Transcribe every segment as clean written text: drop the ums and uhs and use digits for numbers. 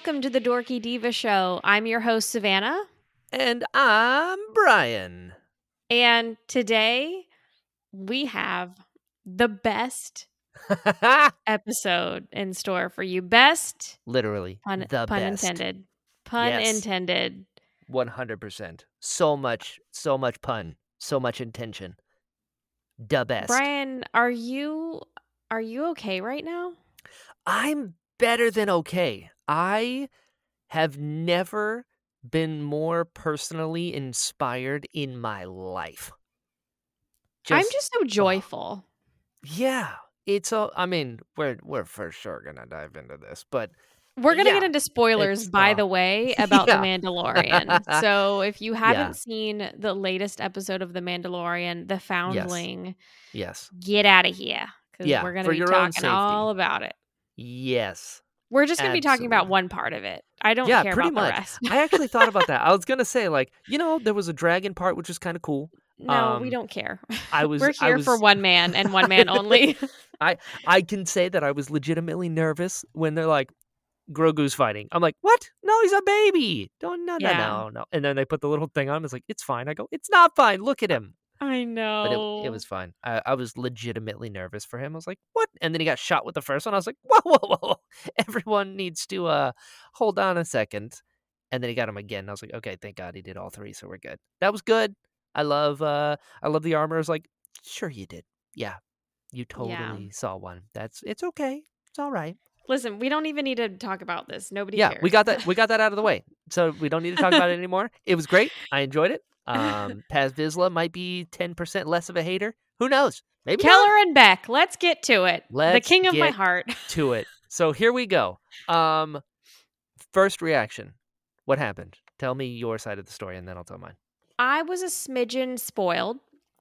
welcome to the Dorky Diva Show. I'm your host, Savannah. And I'm Brian. And today we have the best episode in store for you. Best. Literally. Pun intended. Pun intended. 100%. So much pun. So much intention. The best. Brian, are you okay right now? I'm better than okay. I have never been more personally inspired in my life. I'm just so joyful. Yeah. We're for sure going to dive into this, but we're going to get into spoilers, by the way, about The Mandalorian. So if you haven't seen the latest episode of The Mandalorian, The Foundling, yes, get out of here because we're going to be talking all about it. Yes. We're just going to be talking about one part of it. I don't care about the rest. I actually thought about that. I was going to say, there was a dragon part, which was kind of cool. No, we don't care. We're here for one man and one man only. I can say that I was legitimately nervous when they're like, Grogu's fighting. I'm like, what? No, he's a baby. No. And then they put the little thing on. It's like, it's fine. I go, it's not fine. Look at him. I know. But it was fine. I was legitimately nervous for him. I was like, what? And then he got shot with the first one. I was like, whoa. Everyone needs to hold on a second. And then he got him again. And I was like, okay, thank God he did all three. So we're good. That was good. I love the armor. I was like, sure you did. Yeah, you totally saw one. It's okay. It's all right. Listen, we don't even need to talk about this. Nobody cares. Yeah, we got that out of the way. So we don't need to talk about it anymore. It was great. I enjoyed it. Paz Vizsla might be 10% less of a hater. Who knows? Maybe Kelleran Beq. Let's get to it. The king of my heart. To it. So here we go. First reaction. What happened? Tell me your side of the story, and then I'll tell mine. I was a smidgen spoiled.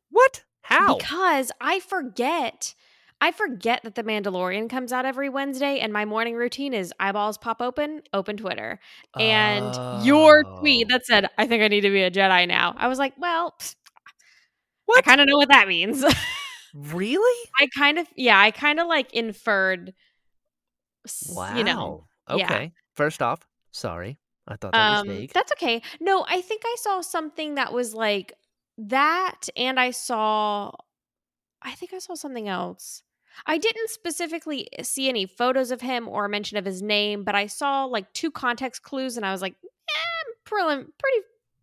What? How? Because I forget that The Mandalorian comes out every Wednesday, and my morning routine is eyeballs pop open Twitter. And your tweet that said, I think I need to be a Jedi now. I was like, well, what? I kind of know what that means. Really? I kind of inferred. Wow. Okay. Yeah. First off, sorry. I thought that was vague. That's okay. No, I think I saw something that was like that, and I think I saw something else. I didn't specifically see any photos of him or mention of his name, but I saw like two context clues, and I was like, I'm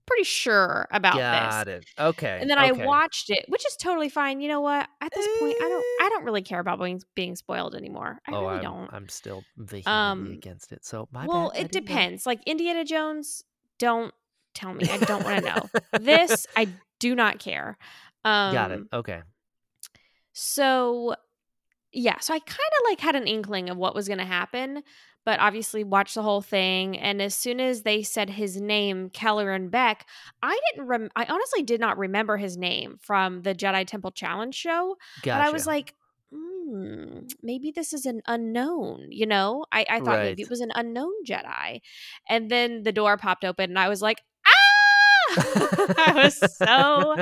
pretty sure about this. Got it. Okay. And then I watched it, which is totally fine. You know what? At this point, I don't really care about being spoiled anymore. I really don't. I'm still vehemently against it. So it depends. Like Indiana Jones, don't tell me. I don't want to know. This, I do not care. Got it. Okay. So so I kind of had an inkling of what was going to happen, but obviously watched the whole thing. And as soon as they said his name, Kelleran Beq, I honestly did not remember his name from the Jedi Temple Challenge show. Gotcha. But I was like, maybe this is an unknown, I thought maybe it was an unknown Jedi. And then the door popped open and I was like, I was so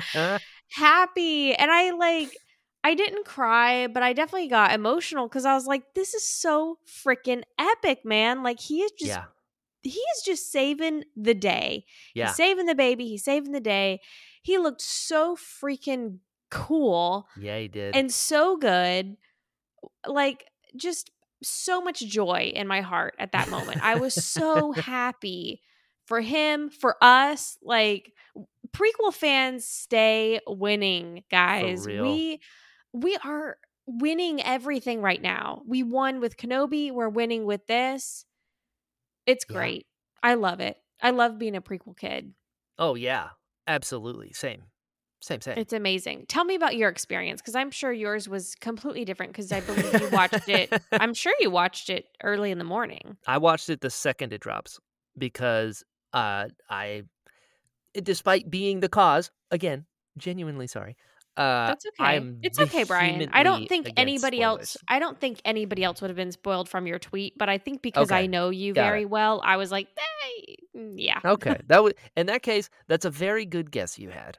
happy. And I didn't cry, but I definitely got emotional because I was like, this is so freaking epic, man. Like he is just saving the day. Yeah. He's saving the baby. He's saving the day. He looked so freaking cool. Yeah, he did. And so good. Like just so much joy in my heart at that moment. I was so happy for him, for us. Like prequel fans stay winning, guys. We are winning everything right now. We won with Kenobi. We're winning with this. It's great. Yeah. I love it. I love being a prequel kid. Oh, yeah. Absolutely. Same. It's amazing. Tell me about your experience, because I'm sure yours was completely different, because I believe you watched it. I'm sure you watched it early in the morning. I watched it the second it drops, because despite being the cause, again, genuinely sorry. That's okay. It's okay, Brian. I don't think anybody else would have been spoiled from your tweet, but I think because I know you well, I was like, hey, yeah. Okay. That was, in that case, that's a very good guess you had.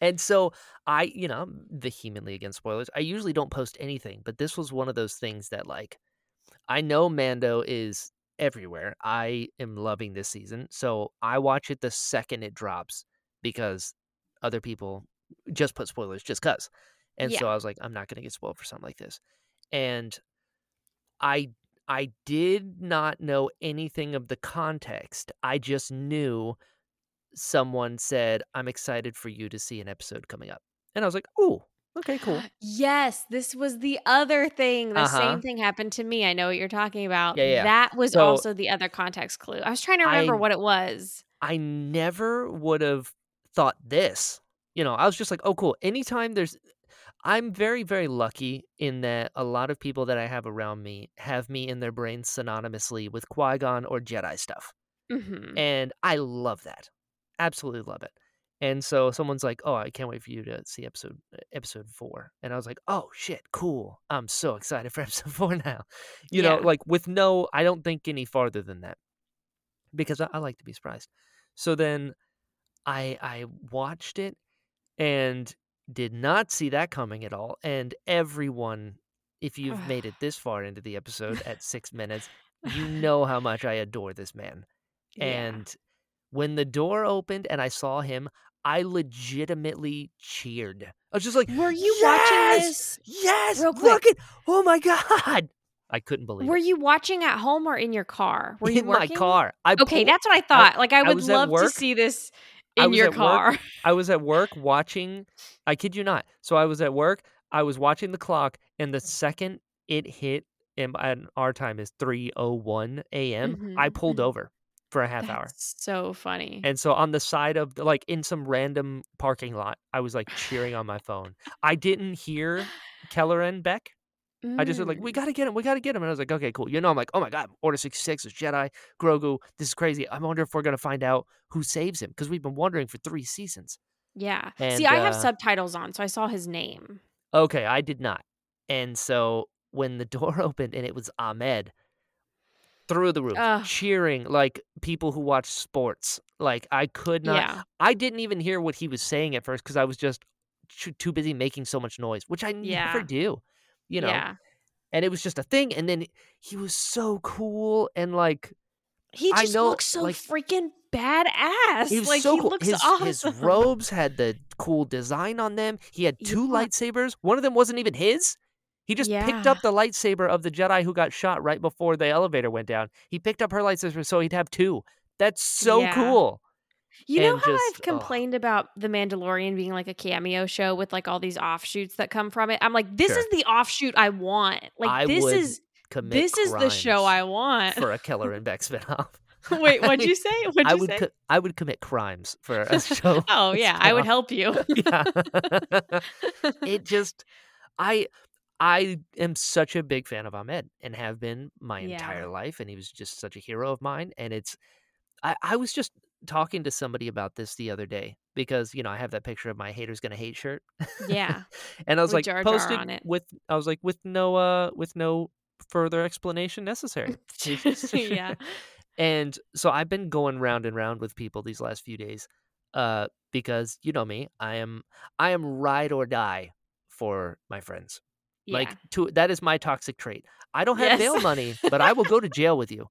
And so I'm vehemently against spoilers. I usually don't post anything, but this was one of those things that I know Mando is everywhere. I am loving this season. So I watch it the second it drops because other people just put spoilers just because. And so I was like, I'm not going to get spoiled for something like this. And I did not know anything of the context. I just knew someone said, I'm excited for you to see an episode coming up. And I was like, ooh. Okay, cool. Yes, this was the other thing. The same thing happened to me. I know what you're talking about. Yeah. That was also the other context clue. I was trying to remember what it was. I never would have thought this. You know, I was just like, oh, cool. Anytime there's... I'm very, very lucky in that a lot of people that I have around me have me in their brains synonymously with Qui-Gon or Jedi stuff. Mm-hmm. And I love that. Absolutely love it. And so someone's like, oh, I can't wait for you to see episode 4. And I was like, oh, shit, cool. I'm so excited for episode 4 now. You know, like with no, I don't think any farther than that because I like to be surprised. So then I watched it and did not see that coming at all. And everyone, if you've made it this far into the episode at 6 minutes, you know how much I adore this man. And when the door opened and I saw him, I legitimately cheered. I was just like, were you watching this? Yes! Look at, oh my God! I couldn't believe it. Were you watching at home or in your car? Were you working? In my car. Okay, that's what I thought. I would love to see this in your car. I was at work watching, I kid you not. So I was at work, I was watching the clock, and the second it hit, and our time is 3:01 a.m., I pulled over. For a half hour. So funny. And so on the side of in some random parking lot, I was cheering on my phone. I didn't hear Kelleran Beq. I just was like, we got to get him. And I was like, okay, cool. You know, I'm like, oh my God, Order 66 is Jedi, Grogu. This is crazy. I wonder if we're going to find out who saves him. Because we've been wondering for 3 seasons. Yeah. And, I have subtitles on. So I saw his name. Okay. I did not. And so when the door opened and it was Ahmed, through the roof, cheering like people who watch sports. I could not. Yeah. I didn't even hear what he was saying at first because I was just too busy making so much noise, which I never do, you know. Yeah. And it was just a thing. And then he was so cool and he just looks so freaking badass. He was so cool. Looks awesome. His robes had the cool design on them. He had two lightsabers. One of them wasn't even his. He just picked up the lightsaber of the Jedi who got shot right before the elevator went down. He picked up her lightsaber so he'd have two. That's so cool. You know how I've complained about The Mandalorian being a cameo show with all these offshoots that come from it? I'm like, this is the offshoot I want. This is the show I want. For a Kelleran Beq spinoff. Wait, what'd you say? I would commit crimes for a show. Oh, yeah. I would help you. Yeah. It just... I am such a big fan of Ahmed and have been my entire life. And he was just such a hero of mine. And I was just talking to somebody about this the other day because, you know, I have that picture of my haters gonna hate shirt. Yeah. And I was Jar Jar posted on it. With no further explanation necessary. Yeah. And so I've been going round and round with people these last few days because you know me, I am ride or die for my friends. Yeah. That is my toxic trait. I don't have bail money, but I will go to jail with you.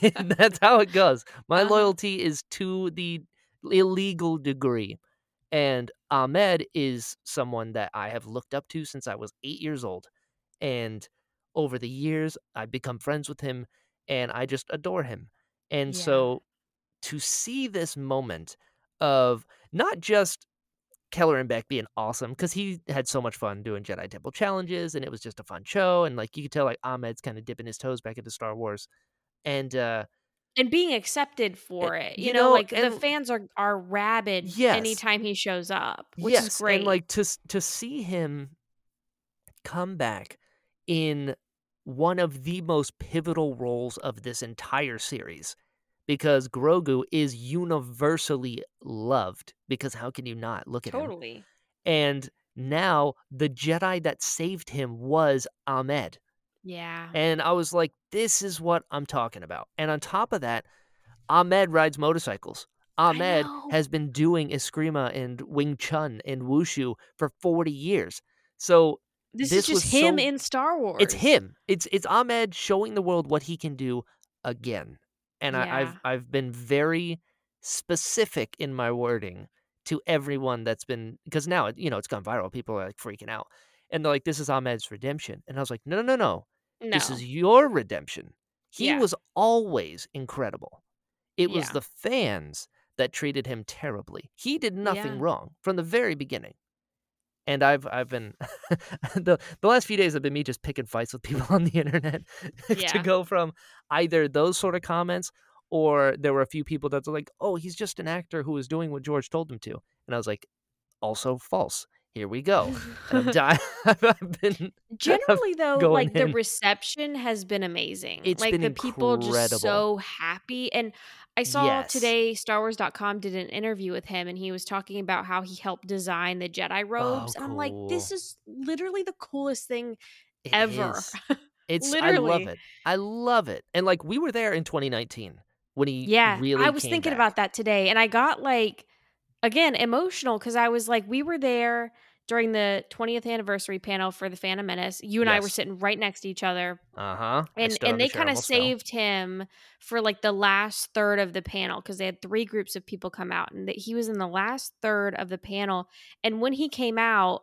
That's how it goes. My loyalty is to the illegal degree. And Ahmed is someone that I have looked up to since I was 8 years old. And over the years, I've become friends with him and I just adore him. And so to see this moment of not just Kelleran Beq being awesome because he had so much fun doing Jedi Temple challenges and it was just a fun show and you could tell Ahmed's kind of dipping his toes back into Star Wars and being accepted for it, you know the fans are rabid anytime he shows up, which is great. And to see him come back in one of the most pivotal roles of this entire series. Because Grogu is universally loved. Because how can you not look at him? Totally. And now the Jedi that saved him was Ahmed. Yeah. And I was like, this is what I'm talking about. And on top of that, Ahmed rides motorcycles. Ahmed has been doing Eskrima and Wing Chun and Wushu for 40 years. So This is just him in Star Wars. It's him. It's Ahmed showing the world what he can do again. And yeah. I've been very specific in my wording to everyone that's been, because now, you know, it's gone viral. People are like freaking out. And they're like, this is Ahmed's redemption. And I was like, no. This is your redemption. He was always incredible. It was the fans that treated him terribly. He did nothing wrong from the very beginning. And I've been the last few days have been me just picking fights with people on the internet to go from either those sort of comments, or there were a few people that were like, oh, he's just an actor who was doing what George told him to. And I was like, also false. Here we go. And the reception has been amazing. It's like been the people incredible. Just so happy. And I saw today StarWars.com did an interview with him, and he was talking about how he helped design the Jedi robes. Oh, cool. And I'm like, this is literally the coolest thing ever. It's literally. I love it. And like, we were there in 2019 when he really I was thinking about that today, and I got like, again, emotional, because I was like, we were there during the 20th anniversary panel for The Phantom Menace. You and I were sitting right next to each other. Uh-huh. And they kind of saved him for like the last third of the panel, because they had three groups of people come out, and that he was in the last third of the panel. And when he came out,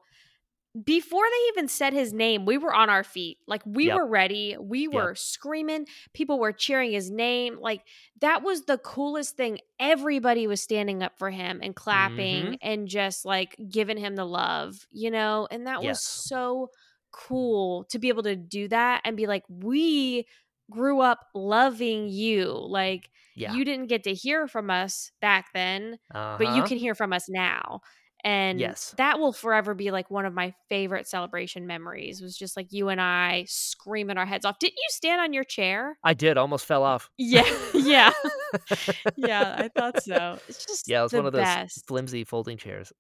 before they even said his name, we were on our feet. Like, we were ready. We were screaming. People were cheering his name. Like, that was the coolest thing. Everybody was standing up for him and clapping and just like giving him the love, you know? And that was so cool to be able to do that and be like, we grew up loving you. Like, you didn't get to hear from us back then, but you can hear from us now. And that will forever be like one of my favorite celebration memories, was just like you and I screaming our heads off. Didn't you stand on your chair? I did. Almost fell off. Yeah. Yeah, I thought so. It's just it was one of those flimsy folding chairs.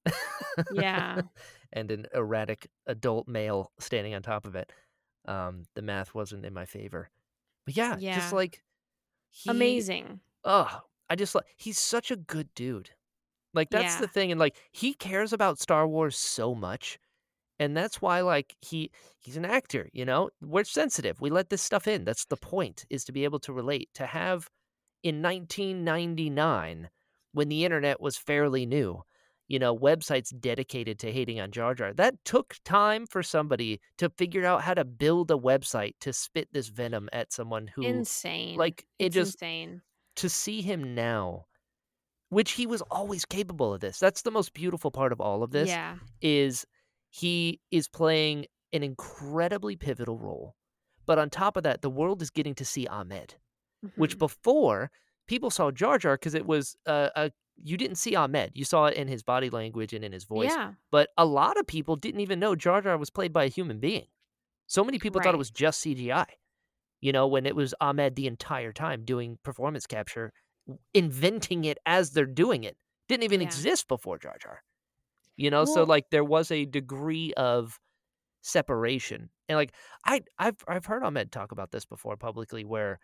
And an erratic adult male standing on top of it. The math wasn't in my favor. But just like. Amazing. Oh, I just like, he's such a good dude. Like, that's the thing. And, like, he cares about Star Wars so much. And that's why, like, he's an actor, you know? We're sensitive. We let this stuff in. That's the point, is to be able to relate. To have, in 1999, when the internet was fairly new, you know, websites dedicated to hating on Jar Jar. That took time for somebody to figure out how to build a website to spit this venom at someone who... Insane. Like, it's just... insane. To see him now... Which he was always capable of this. That's the most beautiful part of all of this, is he is playing an incredibly pivotal role. But on top of that, the world is getting to see Ahmed, which before, people saw Jar Jar because it was, you didn't see Ahmed. You saw it in his body language and in his voice. Yeah. But a lot of people didn't even know Jar Jar was played by a human being. So many people thought it was just CGI, you know, when it was Ahmed the entire time doing performance capture, inventing it as they're doing it. Didn't even exist before Jar Jar, you know? Well, so like there was a degree of separation, and like I've heard Ahmed talk about this before publicly, where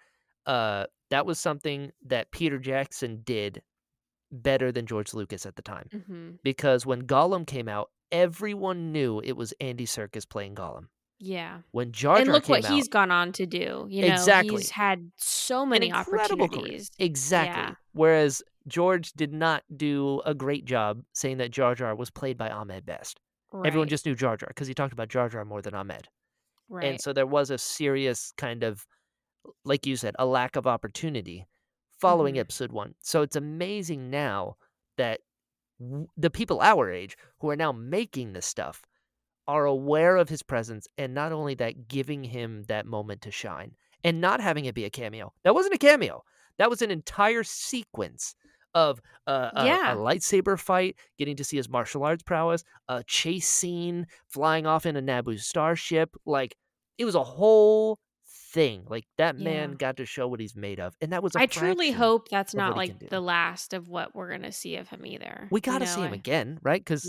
that was something that Peter Jackson did better than George Lucas at the time, because when Gollum came out, everyone knew it was Andy Serkis playing Gollum. Yeah. When Jar Jar came out. And look what he's gone on to do. You know, he's had so many opportunities. Exactly. Yeah. Whereas George did not do a great job saying that Jar Jar was played by Ahmed Best. Right. Everyone just knew Jar Jar because he talked about Jar Jar more than Ahmed. Right. And so there was a serious kind of, like you said, a lack of opportunity following episode one. So it's amazing now that the people our age who are now making this stuff are aware of his presence, and not only that, giving him that moment to shine and not having it be a cameo. That wasn't a cameo. That was an entire sequence of a lightsaber fight, getting to see his martial arts prowess, a chase scene, flying off in a Naboo starship. Like, it was a whole thing. Like, that man got to show what he's made of. And that was a truly hope that's not like the last of what we're going to see of him either. We got to see him again, right? Because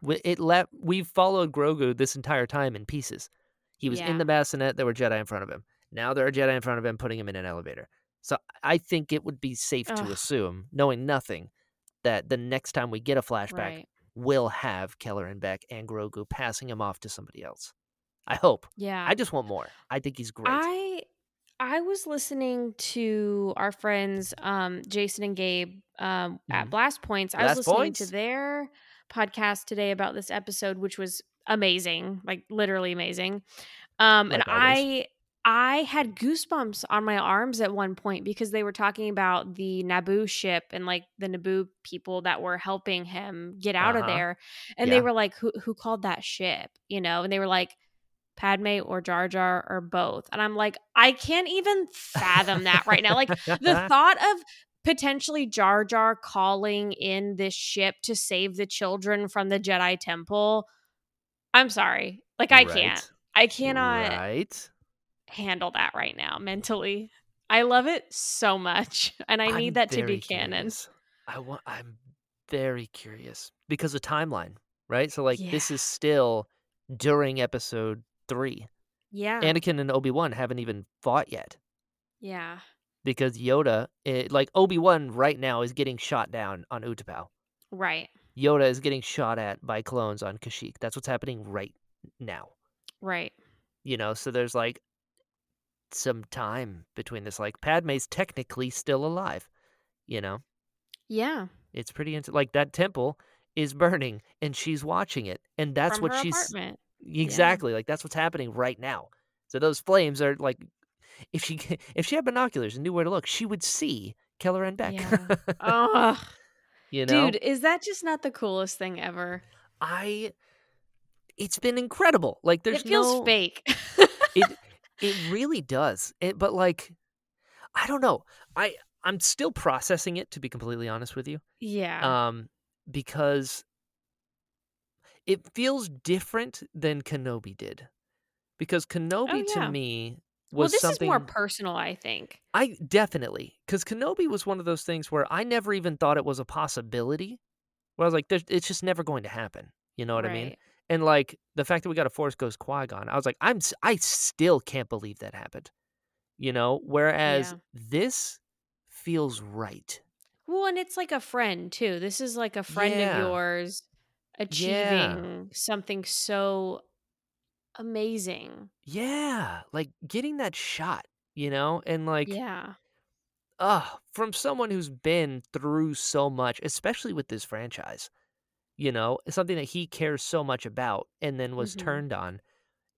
we've followed Grogu this entire time in pieces. He was in the bassinet. There were Jedi in front of him. Now there are Jedi in front of him putting him in an elevator. So I think it would be safe to assume, knowing nothing, that the next time we get a flashback, we'll have Kelleran Beq and Grogu passing him off to somebody else. I hope. Yeah. I just want more. I think he's great. I was listening to our friends Jason and Gabe at Blast Points. I was listening to their podcast today about this episode, which was amazing, like literally amazing. I had goosebumps on my arms at one point because they were talking about the Naboo ship and like the Naboo people that were helping him get out of there. And they were like, who called that ship? You know, and they were like, Padme or Jar Jar or both. And I'm like, I can't even fathom that right now. Like the thought of potentially Jar Jar calling in this ship to save the children from the Jedi Temple. I'm sorry. Like I cannot handle that right now mentally. I love it so much. And I need that to be canon. I'm very curious because of timeline, right? So like this is still during episode 3. Yeah. Anakin and Obi-Wan haven't even fought yet. Yeah. Because Yoda, Obi-Wan right now is getting shot down on Utapau. Right. Yoda is getting shot at by clones on Kashyyyk. That's what's happening right now. Right. You know, so there's like some time between this. Like Padme's technically still alive, you know? Yeah. It's pretty like that temple is burning and she's watching it. And that's from what she's apartment. Exactly. Yeah. Like that's what's happening right now. So those flames are like, if she had binoculars and knew where to look, she would see Kelleran Beq. Yeah. You know? Dude, is that just not the coolest thing ever? It's been incredible. Like it feels fake. It really does. But like, I don't know. I'm still processing it, to be completely honest with you. Yeah. Because it feels different than Kenobi did. Because Kenobi to me was something. Well, this is more personal, I think. I definitely. Because Kenobi was one of those things where I never even thought it was a possibility. Where I was like, it's just never going to happen. You know what I mean? And like the fact that we got a Force Ghost Qui-Gon, I was like, I still can't believe that happened. You know? Whereas this feels right. Well, and it's like a friend too. This is like a friend of yours achieving something so amazing. Yeah. Like getting that shot, you know? And like from someone who's been through so much, especially with this franchise, you know, something that he cares so much about and then was turned on.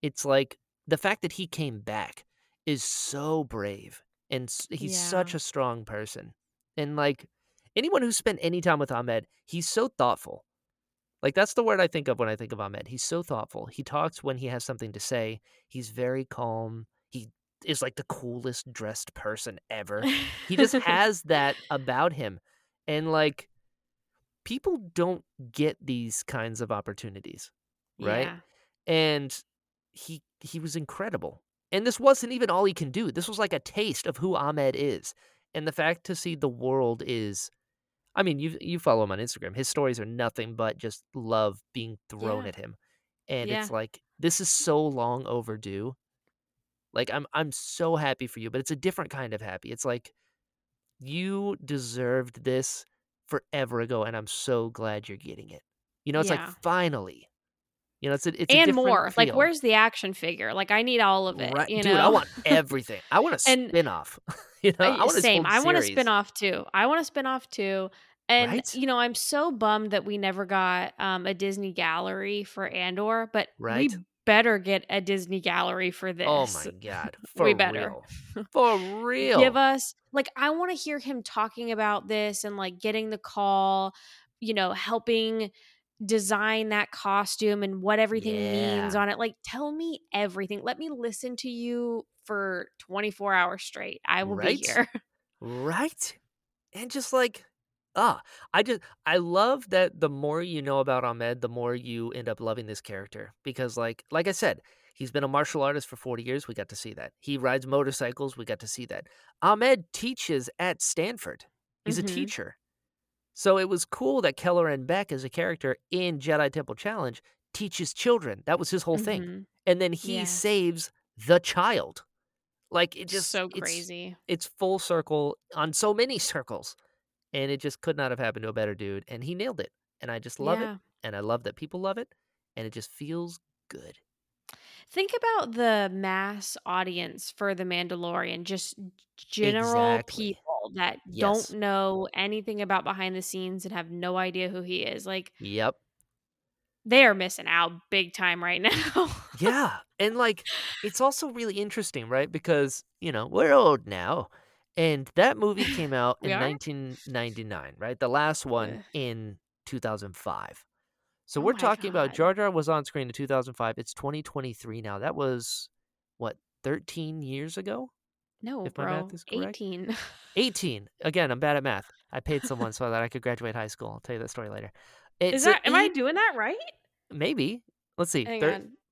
It's like the fact that he came back is so brave and he's such a strong person. And like anyone who spent any time with Ahmed, he's so thoughtful. Like that's the word I think of when I think of Ahmed. He's so thoughtful. He talks when he has something to say. He's very calm. He is like the coolest dressed person ever. He just has that about him. And like, people don't get these kinds of opportunities, right? Yeah. And he was incredible. And this wasn't even all he can do. This was like a taste of who Ahmed is. And the fact to see the world is, I mean, you follow him on Instagram. His stories are nothing but just love being thrown at him. And it's like, this is so long overdue. Like, I'm so happy for you, but it's a different kind of happy. It's like, you deserved this forever ago, and I'm so glad you're getting it. You know, it's like finally. You know, it's and a more. Feel. Like, where's the action figure? Like, I need all of it. Right. You know? Dude, I want everything. I want a spin-off. You know, I want same. I want a spin-off too. And you know, I'm so bummed that we never got a Disney gallery for Andor, but we better get a Disney gallery for this. Oh my God. For real. For real. Give us, like, I want to hear him talking about this and like getting the call, you know, helping design that costume and what everything means on it. Like, tell me everything. Let me listen to you for 24 hours straight. I will be here. Right. And just like, I love that the more you know about Ahmed, the more you end up loving this character. Because like I said, he's been a martial artist for 40 years. We got to see that. He rides motorcycles. We got to see that. Ahmed teaches at Stanford. He's a teacher. So it was cool that Kelleran Beq as a character in Jedi Temple Challenge teaches children. That was his whole thing. And then he saves the child. Like, it just so crazy. It's full circle on so many circles. And it just could not have happened to a better dude. And he nailed it. And I just love it. And I love that people love it. And it just feels good. Think about the mass audience for The Mandalorian, just general people that don't know anything about behind the scenes and have no idea who he is. Like, they are missing out big time right now. And like, it's also really interesting, right? Because, you know, we're old now. And that movie came out in 1999, right? The last one in 2005. So we're talking about Jar Jar was on screen in 2005. It's 2023 now. That was, what, 13 years ago? No, if my math is correct? 18. 18. Again, I'm bad at math. I paid someone so that I could graduate high school. I'll tell you that story later. It's am I doing that right? Maybe. Let's see.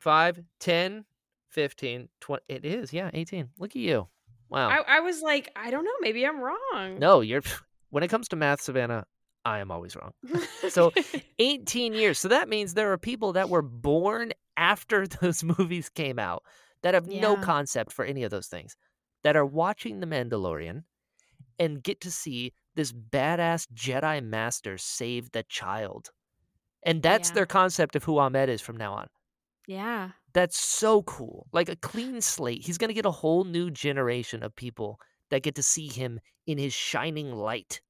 5, 10, 15, 20. It is, 18. Look at you. Wow. I was like, I don't know. Maybe I'm wrong. No, you're. When it comes to math, Savannah, I am always wrong. So 18 years. So that means there are people that were born after those movies came out that have no concept for any of those things that are watching The Mandalorian and get to see this badass Jedi master save the child. And that's their concept of who Ahmed is from now on. Yeah. That's so cool. Like a clean slate. He's going to get a whole new generation of people that get to see him in his shining light.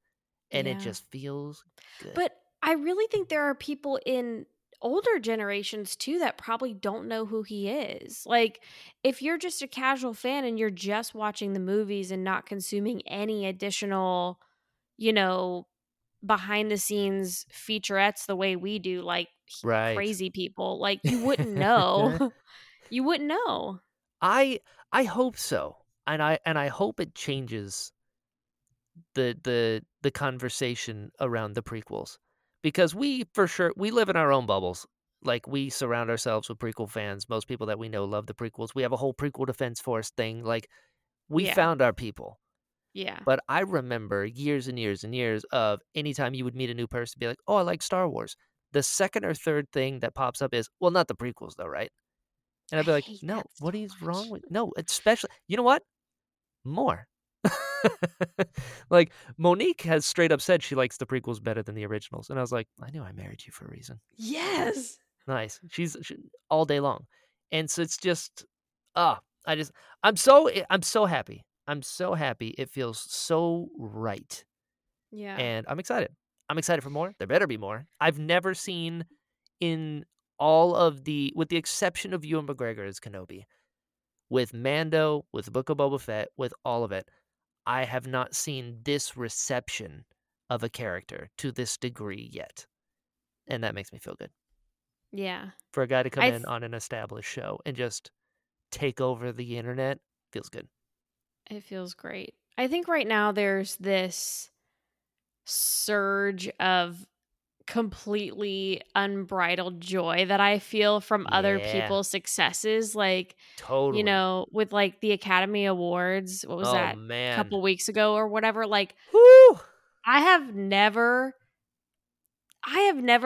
And it just feels good. But I really think there are people in older generations too that probably don't know who he is. Like if you're just a casual fan and you're just watching the movies and not consuming any additional, you know, behind the scenes featurettes the way we do, like crazy people, like you wouldn't know. You wouldn't know. I hope so. And I hope it changes the conversation around the prequels, because we live in our own bubbles. Like we surround ourselves with prequel fans. Most people that we know love the prequels. We have a whole prequel defense force thing. Like we found our people. Yeah. But I remember years and years and years of anytime you would meet a new person, be like, oh, I like Star Wars. The second or third thing that pops up is, well, not the prequels though, right? And I'd be like, no, what is wrong with, no, especially, you know what? More. Like Monique has straight up said she likes the prequels better than the originals. And I was like, I knew I married you for a reason. Yes. Nice. She's all day long. And so it's just, I'm so happy. I'm so happy. It feels so right. Yeah. And I'm excited. I'm excited for more. There better be more. I've never seen in all of the, with the exception of Ewan McGregor as Kenobi, with Mando, with Book of Boba Fett, with all of it, I have not seen this reception of a character to this degree yet. And that makes me feel good. Yeah. For a guy to come in on an established show and just take over the internet feels good. It feels great. I think right now there's this surge of completely unbridled joy that I feel from other people's successes. Like, totally. You know, with like the Academy Awards, what was that? Man. A couple weeks ago or whatever. Like, whew. I have never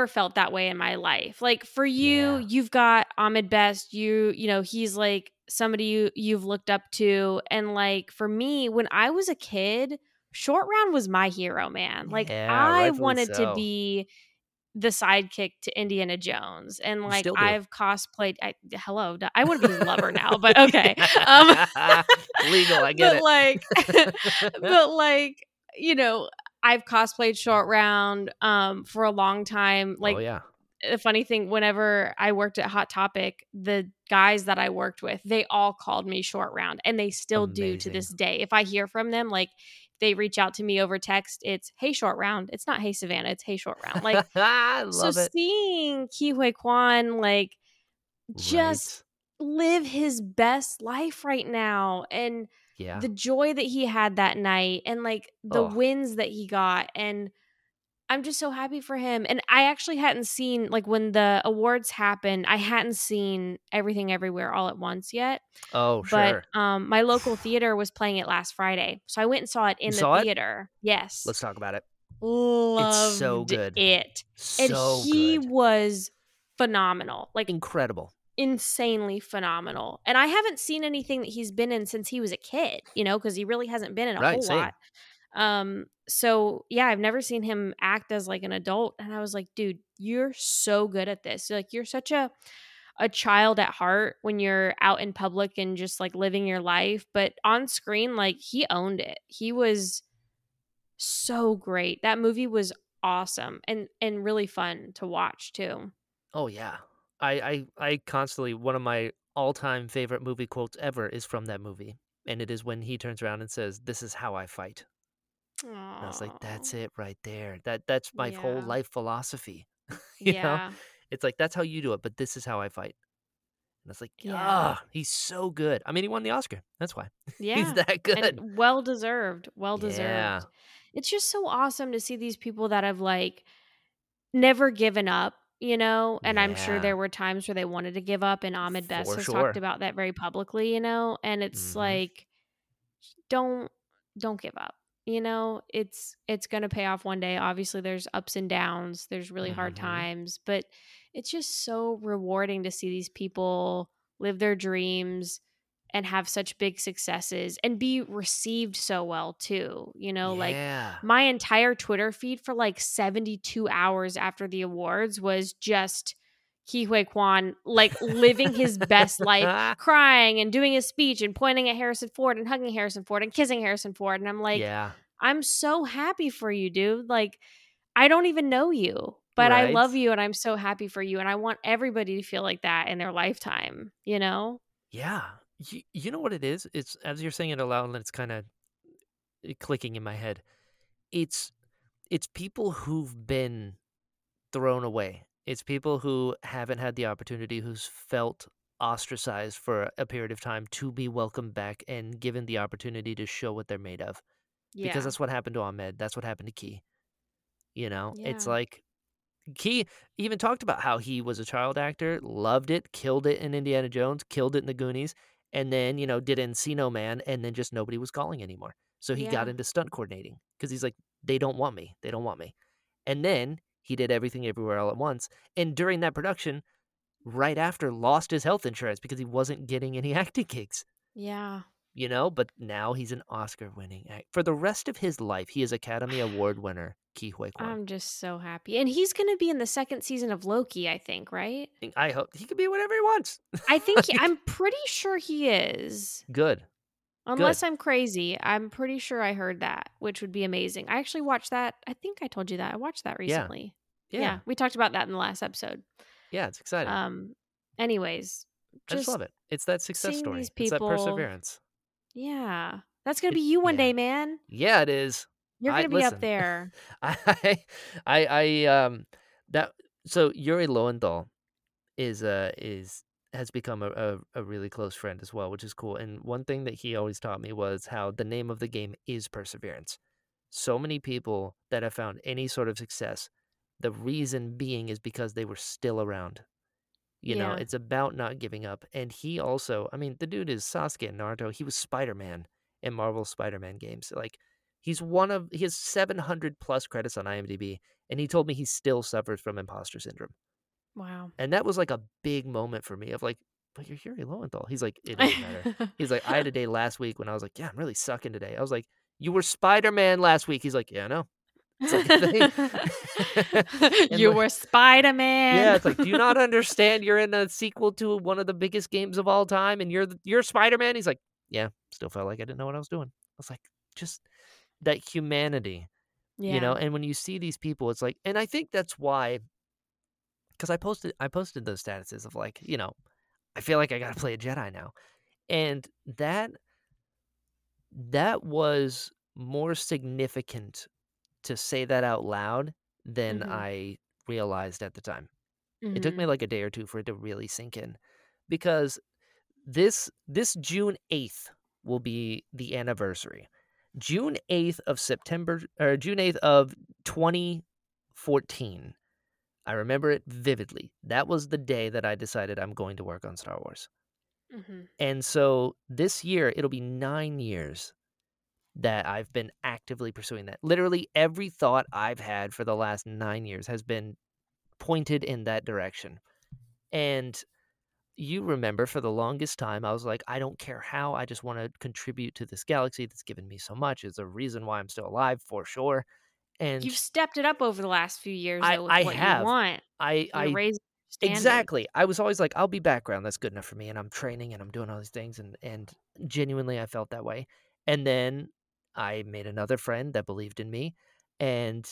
felt that way in my life. Like for you, you've got Ahmed Best. You know, he's like somebody you've looked up to. And like for me, when I was a kid, Short Round was my hero, man. Like I wanted to be the sidekick to Indiana Jones, and like I've cosplayed. I would be his lover now, but okay, legal. I get it. But like, you know, I've cosplayed Short Round for a long time. Like, the funny thing, whenever I worked at Hot Topic, the guys that I worked with, they all called me Short Round, and they still do to this day. If I hear from them, like they reach out to me over text, it's hey Short Round. It's not hey Savannah, it's hey Short Round. Like I love so it. Seeing Ke Huy Quan like just live his best life right now, and the joy that he had that night, and like the wins that he got, and I'm just so happy for him. And I actually hadn't seen, like when the awards happened, I hadn't seen Everything Everywhere All at Once yet. Oh, sure. But my local theater was playing it last Friday, so I went and saw it in the theater. Yes. Let's talk about it. Loved it's so good. It. So and he good. Was phenomenal. Like incredible. Insanely phenomenal. And I haven't seen anything that he's been in since he was a kid, you know, because he really hasn't been in a whole lot. So yeah, I've never seen him act as like an adult. And I was like, dude, you're so good at this. Like you're such a a child at heart when you're out in public and just like living your life. But on screen, like, he owned it. He was so great. That movie was awesome and really fun to watch too. Oh yeah. I constantly, one of my all-time favorite movie quotes ever is from that movie. And it is when he turns around and says, "This is how I fight." Aww. And I was like, that's it right there. That's my whole life philosophy. you know? It's like, that's how you do it, but this is how I fight. And it's like, he's so good. I mean, he won the Oscar. That's why. Yeah. He's that good. And well-deserved. Well-deserved. Yeah. It's just so awesome to see these people that have, like, never given up, you know? And I'm sure there were times where they wanted to give up, and Ahmed Best has talked about that very publicly, you know? And it's like, don't give up. You know, it's going to pay off one day. Obviously, there's ups and downs. There's really hard times. But it's just so rewarding to see these people live their dreams and have such big successes and be received so well, too. You know, like my entire Twitter feed for like 72 hours after the awards was just Ke Huy Quan, like, living his best life, crying and doing his speech and pointing at Harrison Ford and hugging Harrison Ford and kissing Harrison Ford. And I'm like, I'm so happy for you, dude. Like, I don't even know you, but I love you and I'm so happy for you. And I want everybody to feel like that in their lifetime, you know? Yeah. You know what it is? It's, as you're saying it aloud, and it's kind of clicking in my head. It's people who've been thrown away. It's people who haven't had the opportunity, who's felt ostracized for a period of time, to be welcomed back and given the opportunity to show what they're made of. Yeah. Because that's what happened to Ahmed. That's what happened to Key. You know, it's like Key even talked about how he was a child actor, loved it, killed it in Indiana Jones, killed it in the Goonies, and then, you know, did Encino Man, and then just nobody was calling anymore. So he got into stunt coordinating because he's like, they don't want me. They don't want me. And then he did Everything Everywhere All at Once. And during that production, right after, lost his health insurance because he wasn't getting any acting gigs. Yeah. You know, but now he's an Oscar winning actor. For the rest of his life, he is Academy Award winner, Ke Huy Quan. I'm just so happy. And he's going to be in the second season of Loki, I think, right? I hope. He can be whatever he wants. I think, I'm pretty sure he is. Good. Unless I'm crazy, I'm pretty sure I heard that, which would be amazing. I actually watched that. I think I told you that. I watched that recently. Yeah, we talked about that in the last episode. Yeah, it's exciting. Anyways, I just love it. It's that success story. It's that perseverance. Yeah, that's gonna be you one day, man. Yeah, it is. You're gonna be up there. So Yuri Lowenthal has become a really close friend as well, which is cool. And one thing that he always taught me was how the name of the game is perseverance. So many people that have found any sort of success, the reason being is because they were still around. You know, it's about not giving up. And he also, I mean, the dude is Sasuke and Naruto. He was Spider-Man in Marvel's Spider-Man games. Like, he has 700 plus credits on IMDb. And he told me he still suffers from imposter syndrome. Wow. And that was like a big moment for me of like, but you're Yuri Lowenthal. He's like, it doesn't matter. He's like, I had a day last week when I was like, yeah, I'm really sucking today. I was like, you were Spider-Man last week. He's like, yeah, I know. You were Spider-Man. Yeah, it's like, do you not understand? You're in a sequel to one of the biggest games of all time, and you're Spider-Man. He's like, yeah, still felt like I didn't know what I was doing. I was like, just that humanity, you know. And when you see these people, it's like, and I think that's why, because I posted those statuses of like, you know, I feel like I gotta play a Jedi now, and that was more significant to say that out loud than I realized at the time. It took me like a day or two for it to really sink in, because this June 8th will be the anniversary. June 8th of 2014. I remember it vividly. That was the day that I decided I'm going to work on Star Wars. And so this year it'll be 9 years that I've been actively pursuing that. Literally every thought I've had for the last 9 years has been pointed in that direction. And you remember, for the longest time, I was like, I don't care how, I just want to contribute to this galaxy that's given me so much. It's a reason why I'm still alive, for sure. And you've stepped it up over the last few years. I have. You want. I raised standard. Exactly. I was always like, I'll be background. That's good enough for me. And I'm training and I'm doing all these things. And genuinely, I felt that way. And then I made another friend that believed in me. And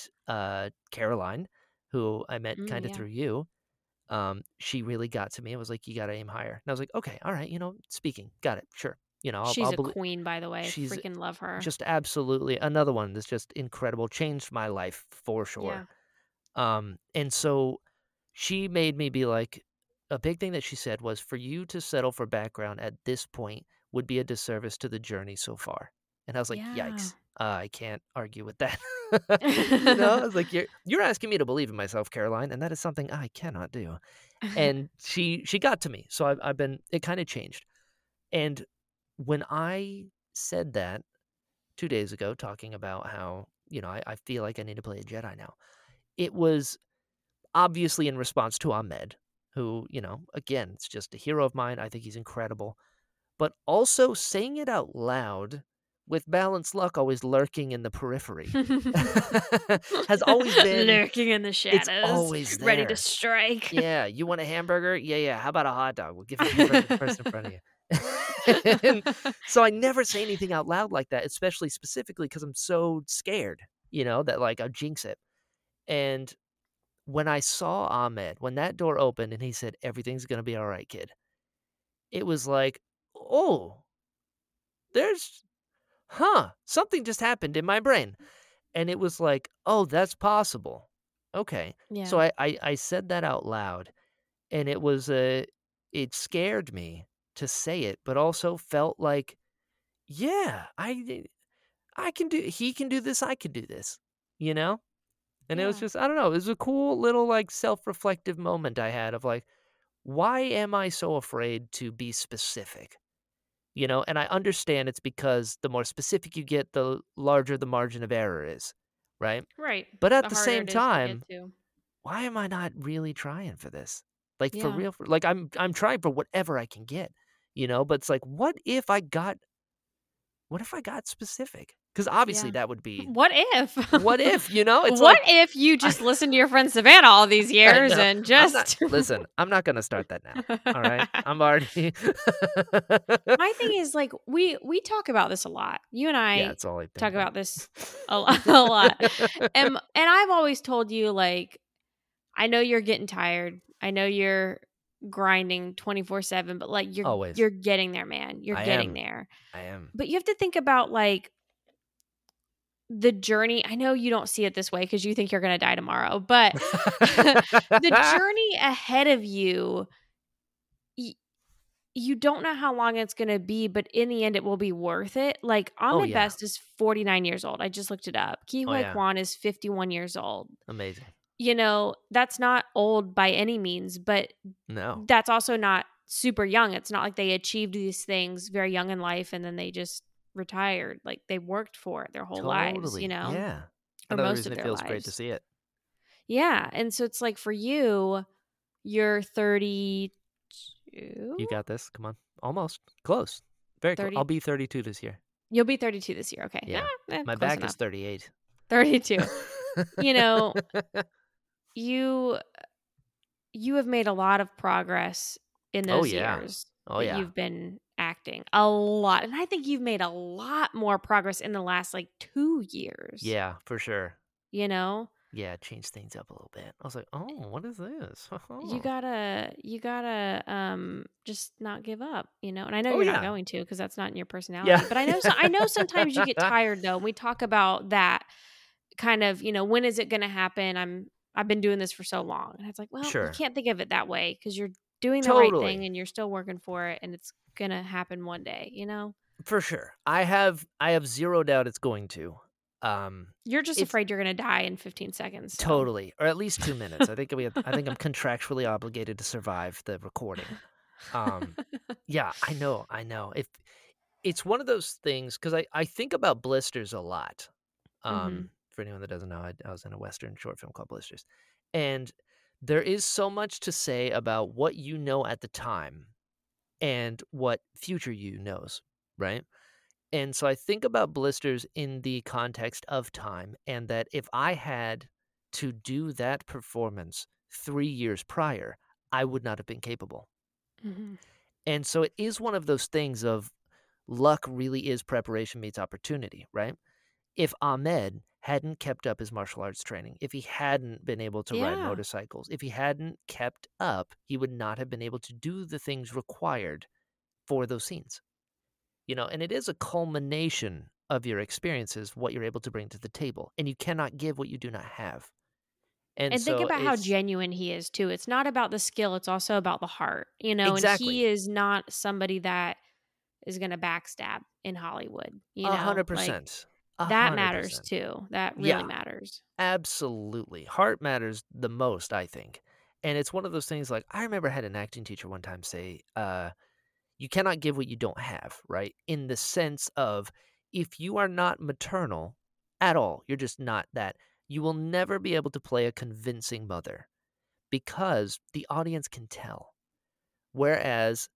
Caroline, who I met kind of through you, she really got to me and was like, you got to aim higher. And I was like, okay, all right, speaking, got it, sure. She's a queen, by the way. She's freaking love her. Just absolutely another one that's just incredible. Changed my life for sure. Yeah. And so she made me be like, a big thing that she said was, for you to settle for background at this point would be a disservice to the journey so far. And I was like, yikes. I can't argue with that. I was like, you're asking me to believe in myself, Caroline, and that is something I cannot do. And she got to me. So it kind of changed. And when I said that 2 days ago, talking about how, I feel like I need to play a Jedi now, it was obviously in response to Ahmed, who, again, it's just a hero of mine. I think he's incredible. But also saying it out loud, with Balanced Luck always lurking in the periphery, has always been lurking in the shadows. It's always there. Ready to strike. Yeah, you want a hamburger? Yeah. How about a hot dog? We'll give it to the person in front of you. So I never say anything out loud like that, specifically because I'm so scared, that like I'll jinx it. And when I saw Ahmed, when that door opened and he said, "Everything's gonna be all right, kid," it was like, oh, there's. Something just happened in my brain. And it was like, oh, that's possible. Okay. Yeah. So I said that out loud, and it scared me to say it, but also felt like, yeah, he can do this. I can do this, And it was just, I don't know. It was a cool little like self-reflective moment I had of like, why am I so afraid to be specific? And I understand it's because the more specific you get, the larger the margin of error is, right? Right. But at the same time, why am I not really trying for this? Like for real, like I'm trying for whatever I can get, but it's like, what if I got specific? Because obviously that would be. What if, It's what like, if you just listened to your friend Savannah all these years and just. I'm not going to start that now. All right. I'm already. My thing is like, we talk about this a lot. You and I talk about this a lot. And I've always told you, like, I know you're getting tired. I know you're grinding 24/7, but like you're getting there, man. I am. But you have to think about like, the journey. I know you don't see it this way because you think you're going to die tomorrow, but the journey ahead of you, you don't know how long it's going to be, but in the end, it will be worth it. Like Ahmed Best is 49 years old. I just looked it up. Ke Huy Quan is 51 years old. Amazing. That's not old by any means, but no, that's also not super young. It's not like they achieved these things very young in life and then they just retired. Like they worked for it their whole lives, yeah, or most of their lives. It feels great to see it. Yeah. And so it's like for you, you're 32. You got this. Come on. Almost. Close. Very close. I'll be 32 this year. You'll be 32 this year. Okay. Yeah. My back is 38. 32. You have made a lot of progress in those years. Oh yeah. You've been acting a lot, and I think you've made a lot more progress in the last like 2 years. Yeah, for sure. Yeah, change things up a little bit. I was like, oh, what is this? Oh. You gotta just not give up, And I know you're not going to because that's not in your personality. Yeah. But I know, sometimes you get tired though. We talk about that kind of, when is it going to happen? I've been doing this for so long, and it's like, well, you can't think of it that way because you're doing the right thing and you're still working for it, and it's gonna happen one day, For sure. I have zero doubt it's going to. You're just afraid you're gonna die in 15 seconds. So. Totally. Or at least 2 minutes. I think I'm contractually obligated to survive the recording. Yeah, I know. If it's one of those things, because I think about blisters a lot. For anyone that doesn't know, I was in a Western short film called Blisters. And there is so much to say about what at the time and what future you knows, right? And so I think about blisters in the context of time, and that if I had to do that performance 3 years prior, I would not have been capable. Mm-hmm. And so it is one of those things of luck really is preparation meets opportunity, right? If Ahmed hadn't kept up his martial arts training, if he hadn't been able to ride motorcycles, if he hadn't kept up, he would not have been able to do the things required for those scenes. You know, and it is a culmination of your experiences, what you're able to bring to the table. And you cannot give what you do not have. And so think about how genuine he is, too. It's not about the skill. It's also about the heart, you know, exactly. And he is not somebody that is going to backstab in Hollywood. You know, 100%. That matters, too. That really matters. Absolutely. Heart matters the most, I think. And it's one of those things like I remember I had an acting teacher one time say, you cannot give what you don't have, right? In the sense of if you are not maternal at all, you're just not that. You will never be able to play a convincing mother because the audience can tell. Whereas,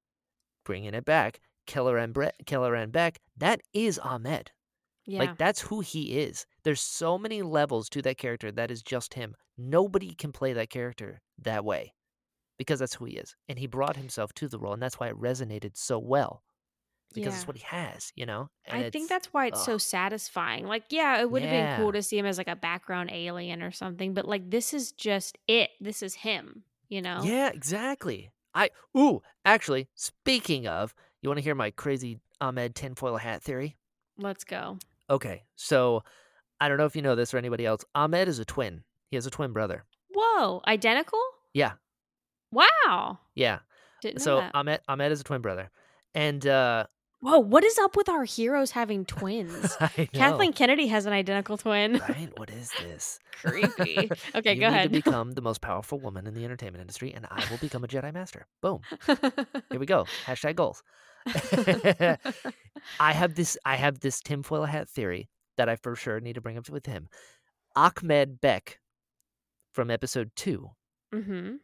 bringing it back, Kelleran Beq, that is Ahmed. Yeah. Like, that's who he is. There's so many levels to that character that is just him. Nobody can play that character that way because that's who he is. And he brought himself to the role, and that's why it resonated so well. Because it's what he has, you know? And I think that's why it's so satisfying. Like, yeah, it would have been cool to see him as like a background alien or something, but like this is just it. This is him, you know? Yeah, exactly. Actually, speaking of, you want to hear my crazy Ahmed tinfoil hat theory? Let's go. Okay, so I don't know if you know this or anybody else. Ahmed is a twin. He has a twin brother. Whoa, identical? Yeah. Wow. Yeah. Didn't know that. Ahmed is a twin brother. And whoa, what is up with our heroes having twins? Kathleen Kennedy has an identical twin. Right? What is this? Creepy. Okay, go ahead. You need to become the most powerful woman in the entertainment industry, and I will become a Jedi Master. Boom. Here we go. Hashtag goals. I have this tinfoil hat theory that I for sure need to bring up with him. Ahmed Beck from episode 2. Mm-hmm.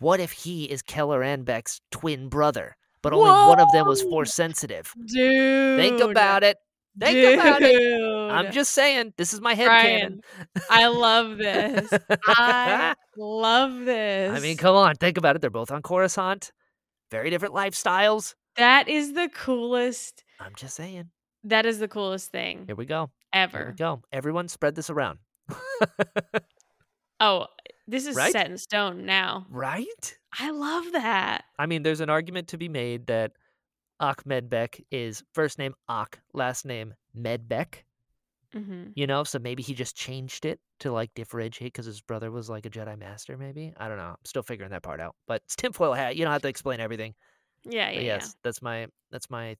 What if he is Kelleran Beq's twin brother? But only one of them was force sensitive. Dude. Think about it. About it. I'm just saying. This is my headcanon. I love this. I mean, come on. Think about it. They're both on Coruscant. Very different lifestyles. That is the coolest. I'm just saying. That is the coolest thing. Here we go. Ever. Here we go. Everyone spread this around. This is set in stone now. Right? I love that. I mean, there's an argument to be made that Ahmed Beck is first name Ak, last name Medbeck. Mm-hmm. You know, so maybe he just changed it to like differentiate because his brother was like a Jedi Master, maybe. I don't know. I'm still figuring that part out. But it's tinfoil hat. You don't have to explain everything. Yeah, but yes, that's my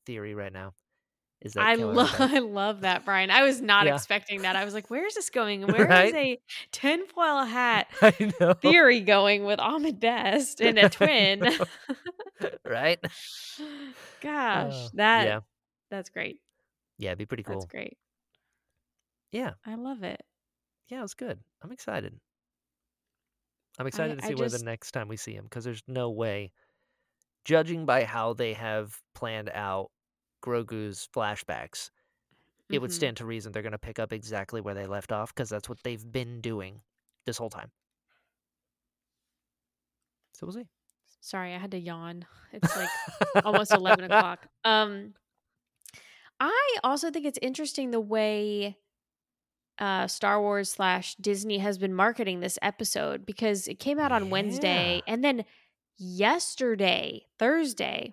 theory right now. Is that I love that, Brian. I was not expecting that. I was like, where is this going? Where is a tinfoil hat theory going with Ahmed Best and a twin? Right? Gosh, that's great. Yeah, it'd be pretty cool. That's great. Yeah. I love it. Yeah, it was good. I'm excited. I'm excited to see where the next time we see him, because there's no way, judging by how they have planned out Grogu's flashbacks, it would stand to reason they're going to pick up exactly where they left off, because that's what they've been doing this whole time. So we'll see. Sorry, I had to yawn. It's like almost 11 o'clock. I also think it's interesting the way Star Wars / Disney has been marketing this episode, because it came out on Wednesday, and then Thursday,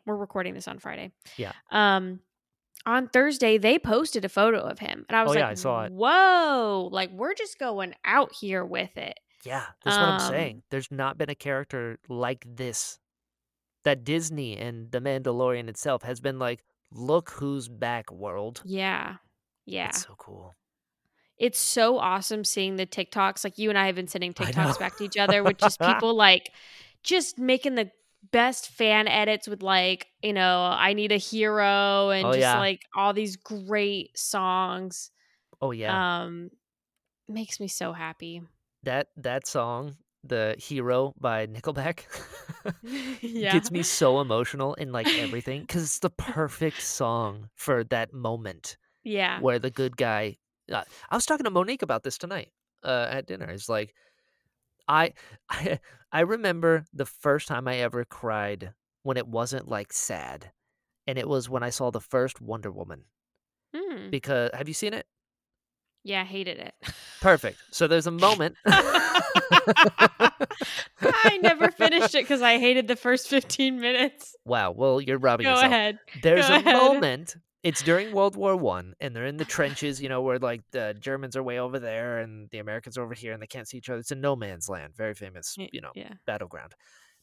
we're recording this on Friday. Yeah. On Thursday, they posted a photo of him. And I was I saw it. Whoa, like we're just going out here with it. Yeah, that's what I'm saying. There's not been a character like this that Disney and The Mandalorian itself has been like, look who's back, world. Yeah. Yeah. It's so cool. It's so awesome seeing the TikToks. Like you and I have been sending TikToks back to each other, which is people like just making the best fan edits with like, you know, I Need a Hero and like all these great songs. Oh yeah. Makes me so happy. That song, The Hero by Nickelback, gets me so emotional in like everything, because it's the perfect song for that moment. Yeah. Where the good guy, I was talking to Monique about this tonight at dinner. It's like, I remember the first time I ever cried when it wasn't like sad, and it was when I saw the first Wonder Woman. Mm. Because have you seen it? Yeah, I hated it. Perfect. So there's a moment. I never finished it because I hated the first 15 minutes. Wow. Well, you're robbing yourself. Go ahead. There's a moment. It's during World War I, and they're in the trenches, you know, where like the Germans are way over there and the Americans are over here and they can't see each other. It's a no man's land. Very famous, you know, battleground.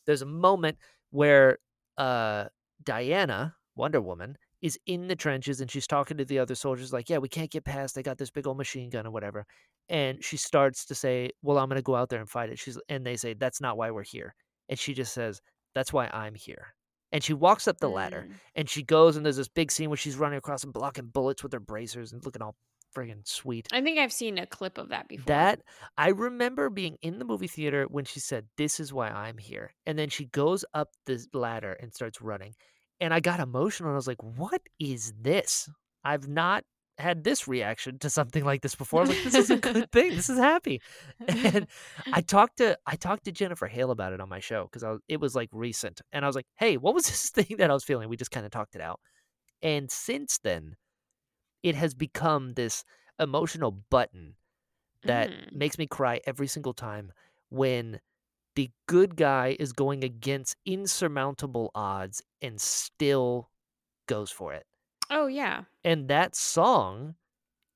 There's a moment where Diana, Wonder Woman, is in the trenches and she's talking to the other soldiers like, yeah, we can't get past. They got this big old machine gun or whatever. And she starts to say, well, I'm going to go out there and fight it. And they say, that's not why we're here. And she just says, that's why I'm here. And she walks up the ladder and she goes, and there's this big scene where she's running across and blocking bullets with her bracers and looking all friggin' sweet. I think I've seen a clip of that before. I remember being in the movie theater when she said, this is why I'm here. And then she goes up this ladder and starts running. And I got emotional and I was like, what is this? I've not had this reaction to something like this before. I'm like, this is a good thing. This is happy. And I talked to Jennifer Hale about it on my show because it was like recent. And I was like, hey, what was this thing that I was feeling? We just kind of talked it out. And since then, it has become this emotional button that makes me cry every single time when the good guy is going against insurmountable odds and still goes for it. Oh, yeah. And that song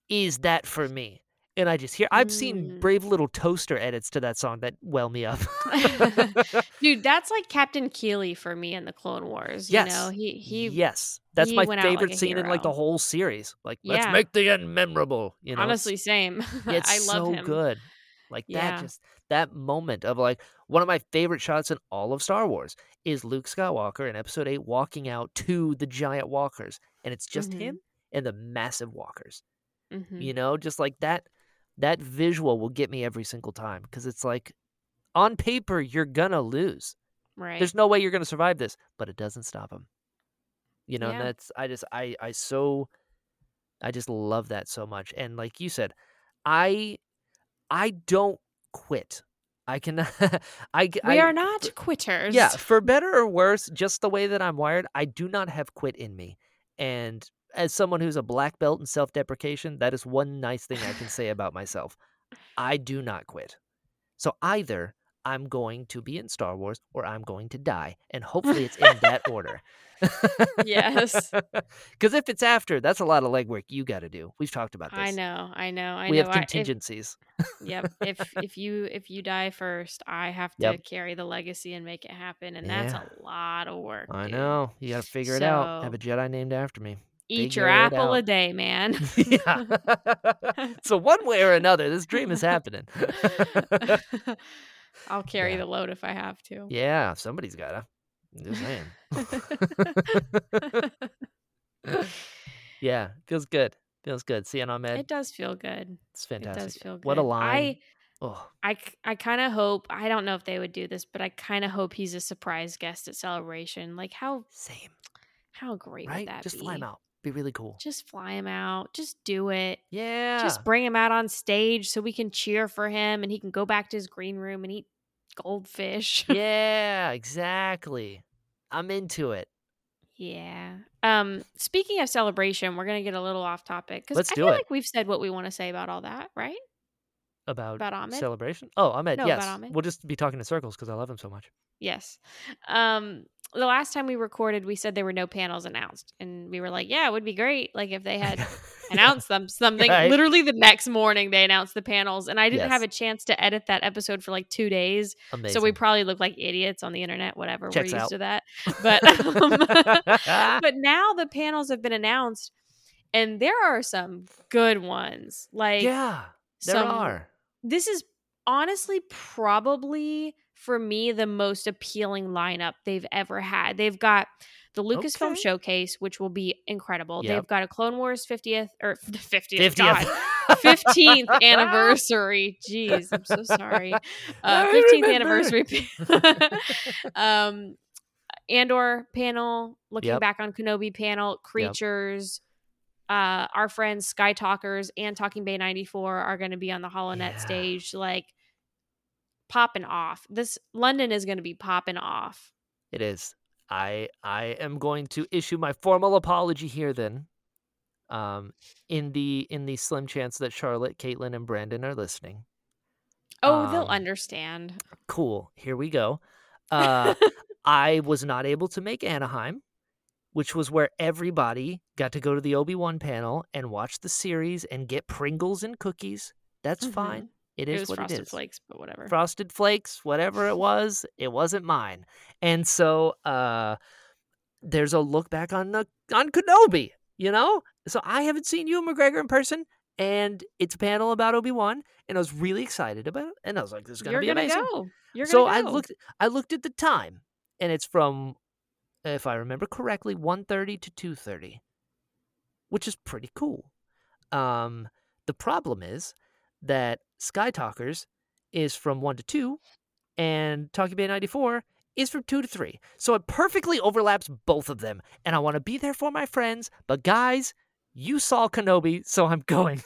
is that for me. And I just hear, I've seen brave little toaster edits to that song that well me up. Dude, that's like Captain Keeley for me in the Clone Wars. Yes. You know, Yes. That's my favorite scene in like the whole series. Like, let's make the end memorable. You know? Honestly, same. It's I love him. So good. Like that moment of like one of my favorite shots in all of Star Wars is Luke Skywalker in episode 8 walking out to the giant walkers, and it's just him and the massive walkers, you know, just like that visual will get me every single time. 'Cause it's like on paper, you're gonna lose, right? There's no way you're going to survive this, but it doesn't stop him, you know, and that's, I just love that so much. And like you said, I don't quit. I can. We are not quitters. Yeah, for better or worse, just the way that I'm wired, I do not have quit in me. And as someone who's a black belt in self-deprecation, that is one nice thing I can say about myself. I do not quit. So either I'm going to be in Star Wars or I'm going to die. And hopefully it's in that order. Yes. Because if it's after, that's a lot of legwork you got to do. We've talked about this. I know. We have contingencies. Yep. If you die first, I have to carry the legacy and make it happen. And that's a lot of work. I know. You got to figure it out. Have a Jedi named after me. Eat your apple a day, man. Yeah. So one way or another, this dream is happening. I'll carry the load if I have to. Yeah, somebody's gotta. I'm just saying. Yeah, feels good. Feels good. Seeing Ahmed. It does feel good. It's fantastic. It does feel good. What a line. I kind of hope, I don't know if they would do this, but I kind of hope he's a surprise guest at Celebration. Like how great would that be? Just fly him out. Be really cool. Just fly him out. Just do it. Yeah. Just bring him out on stage so we can cheer for him and he can go back to his green room and eat goldfish. Yeah, exactly. I'm into it. Yeah. Speaking of Celebration, we're going to get a little off topic because I feel like we've said what we want to say about all that, right? About Ahmed? Celebration? Oh, Ahmed, yes. About Ahmed. We'll just be talking in circles because I love him so much. Yes. The last time we recorded, we said there were no panels announced. And we were like, yeah, it would be great. Like if they had announced them something. Right. Literally the next morning they announced the panels. And I didn't have a chance to edit that episode for like 2 days. Amazing. So we probably look like idiots on the internet, whatever. Checks we're used to that. But, but now the panels have been announced and there are some good ones. Like, yeah, there are. This is honestly probably for me the most appealing lineup they've ever had. They've got the Lucasfilm Showcase, which will be incredible. Yep. They've got a Clone Wars 15th anniversary. Jeez, I'm so sorry. 15th anniversary Andor panel, looking back on Kenobi panel, Creatures. Our friends Sky Talkers and Talking Bay 94 are going to be on the HoloNet stage. Like, popping off. This London is going to be popping off. It is. I am going to issue my formal apology here then. In the slim chance that Charlotte, Caitlin, and Brandon are listening. Oh, they'll understand. Cool. Here we go. I was not able to make Anaheim, which was where everybody got to go to the Obi-Wan panel and watch the series and get Pringles and cookies. That's fine. It is what it is. Frosted Flakes, but whatever. Frosted Flakes, whatever it wasn't mine. And so there's a look back on Kenobi, you know? So I haven't seen Ewan McGregor in person, and it's a panel about Obi-Wan, and I was really excited about it. And I was like, this is going to be amazing. You're gonna go. I looked at the time, and it's from, if I remember correctly, 1:30 to 2:30, which is pretty cool. The problem is that Sky Talkers is from 1 to 2, and Talking Bay 94 is from 2 to 3. So it perfectly overlaps both of them, and I want to be there for my friends, but guys, you saw Kenobi, so I'm going.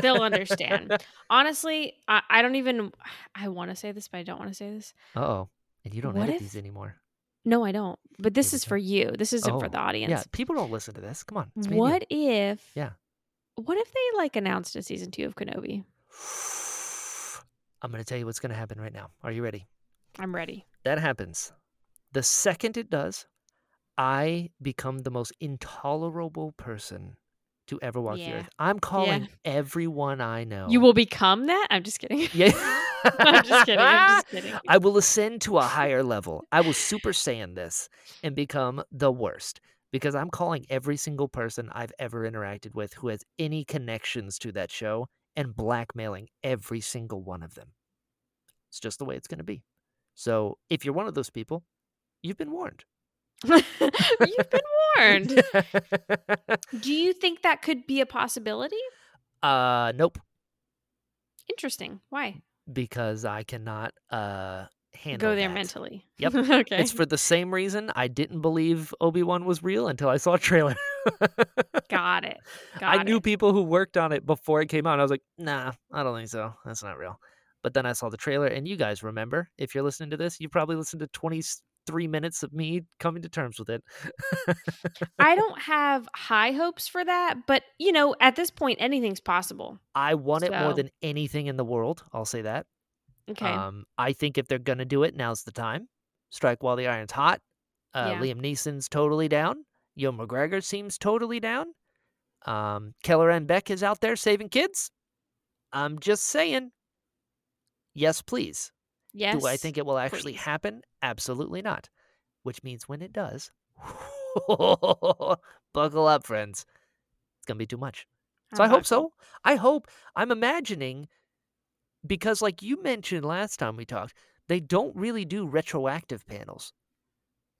They'll understand. Honestly, I don't even... I want to say this, but I don't want to say this. Uh-oh. And you don't edit these anymore. No, I don't. But this is for you. This isn't for the audience. Yeah, people don't listen to this. Come on. What if they announced a season 2 of Kenobi? I'm going to tell you what's going to happen right now. Are you ready? I'm ready. That happens. The second it does, I become the most intolerable person to ever walk the earth. I'm calling everyone I know. You will become that? I'm just kidding. Yeah. I'm just kidding. I will ascend to a higher level. I will Super Saiyan this and become the worst because I'm calling every single person I've ever interacted with who has any connections to that show and blackmailing every single one of them. It's just the way it's going to be. So if you're one of those people, you've been warned. Do you think that could be a possibility? Nope. Interesting. Why? Because I cannot handle go there that. Mentally. Yep. Okay. It's for the same reason I didn't believe Obi-Wan was real until I saw a trailer. Got it. I knew people who worked on it before it came out. I was like, nah, I don't think so. That's not real. But then I saw the trailer, and you guys remember, if you're listening to this, you probably listened to 23 minutes of me coming to terms with it. I don't have high hopes for that, but at this point, anything's possible. I want it more than anything in the world. I'll say that. Okay. I think if they're going to do it, now's the time. Strike while the iron's hot. Liam Neeson's totally down. Ewan McGregor seems totally down. Kelleran Beq is out there saving kids. I'm just saying. Yes, please. Yes. Do I think it will actually happen? Absolutely not. Which means when it does, buckle up, friends. It's going to be too much. So I hope so. I hope. I'm imagining, because like you mentioned last time we talked, they don't really do retroactive panels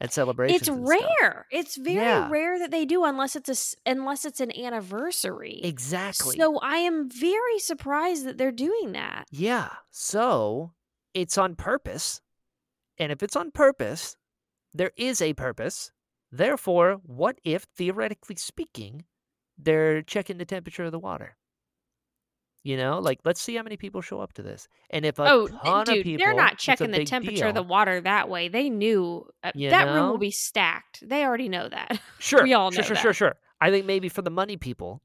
at Celebration. It's rare. It's very rare that they do unless it's an anniversary. Exactly. So I am very surprised that they're doing that. Yeah. So it's on purpose. And if it's on purpose, there is a purpose. Therefore, what if, theoretically speaking, they're checking the temperature of the water? Let's see how many people show up to this. And if a ton of people... They're not checking the temperature of the water that way. They knew that room will be stacked. They already know that. Sure. We all know that. Sure. I think maybe for the money people,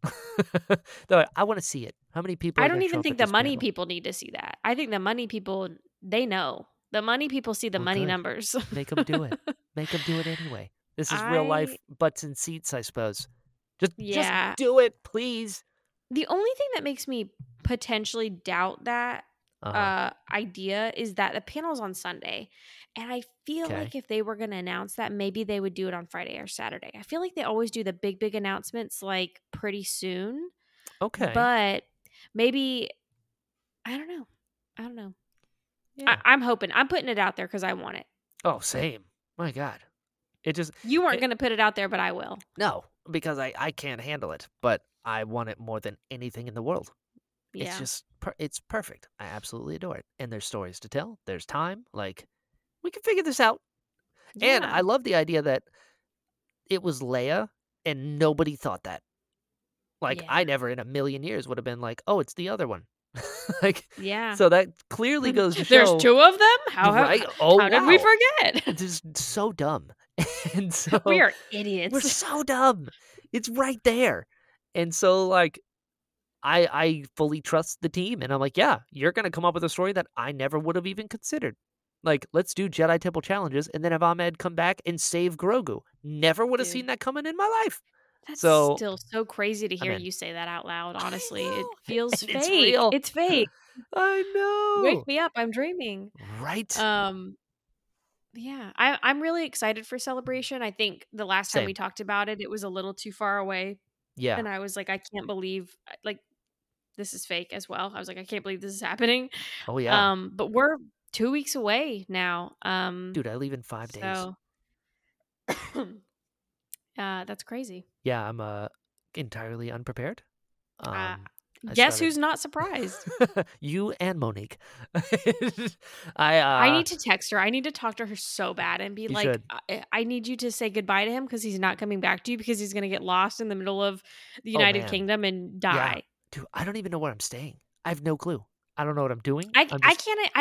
I want to see it. How many people? I don't even think the money people need to see that. I think the money people, they know. The money people see the money numbers. Make them do it. Make them do it anyway. This is real life butts in seats, I suppose. Just do it, please. The only thing that makes me potentially doubt that idea is that the panel's on Sunday. And I feel like if they were going to announce that, maybe they would do it on Friday or Saturday. I feel like they always do the big announcements pretty soon. Okay. But maybe, I don't know. Yeah. I'm hoping. I'm putting it out there because I want it. Oh, same. My God. You weren't going to put it out there, but I will. No, because I can't handle it. But I want it more than anything in the world. Yeah. It's just, it's perfect. I absolutely adore it. And there's stories to tell. There's time. We can figure this out. Yeah. And I love the idea that it was Leia and nobody thought that. I never in a million years would have been like, oh, it's the other one. Like, yeah. So that clearly goes to show. There's two of them? How did we forget? It's just so dumb. And so we are idiots. We're so dumb. It's right there. And so, like, I fully trust the team. And I'm like, yeah, you're going to come up with a story that I never would have even considered. Like, let's do Jedi Temple Challenges and then have Ahmed come back and save Grogu. Never would have seen that coming in my life. That's still so crazy to hear you say that out loud, honestly. It feels fake. It's real. It's fake. I know. Wake me up. I'm dreaming. Right. Yeah, I'm really excited for Celebration. I think the last time we talked about it, it was a little too far away. Yeah. And I was like, I can't believe, like, this is fake as well. I was like, I can't believe this is happening. Oh, yeah. But we're 2 weeks away now. Dude, I leave in 5 days. That's crazy. Yeah, I'm entirely unprepared. Who's not surprised? You and Monique. I need to text her. I need to talk to her so bad and be like, I need you to say goodbye to him because he's not coming back to you because he's going to get lost in the middle of the United Kingdom and die. Yeah. Dude, I don't even know where I'm staying. I have no clue. I don't know what I'm doing. I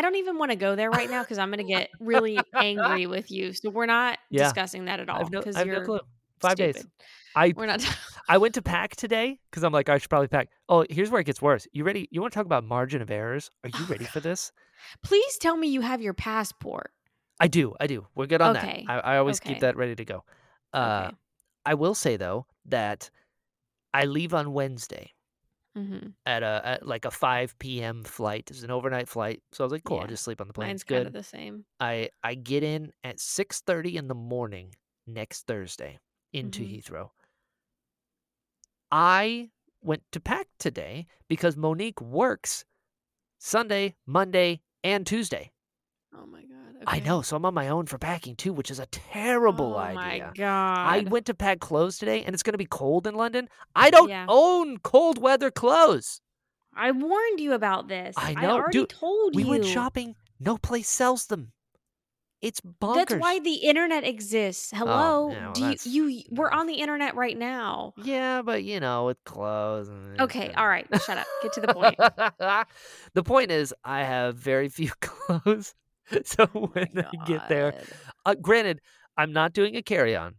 don't even want to go there right now because I'm going to get really angry with you. So we're not discussing that at all. I have no clue. 5 days. I went to pack today because I'm like, I should probably pack. Oh, here's where it gets worse. You ready? You want to talk about margin of errors? Are you ready for this? Please tell me you have your passport. I do. We're good on that. I always keep that ready to go. Okay. I will say though that I leave on Wednesday at like a 5 p.m. flight. It's an overnight flight, so I was like, cool. Yeah. I'll just sleep on the plane. Mine's kind of the same. I get in at 6:30 in the morning next Thursday into Heathrow. I went to pack today because Monique works Sunday, Monday, and Tuesday. Oh my God. Okay. I know. So I'm on my own for packing too, which is a terrible idea. Oh my God. I went to pack clothes today and it's going to be cold in London. I don't own cold weather clothes. I warned you about this. I know. I already told you. We went shopping. No place sells them. It's bonkers. That's why the internet exists. Hello, we're on the internet right now. Yeah, but you know, with clothes. Okay, all right, shut up. Get to the point. The point is, I have very few clothes, so when I get there, granted, I'm not doing a carry-on,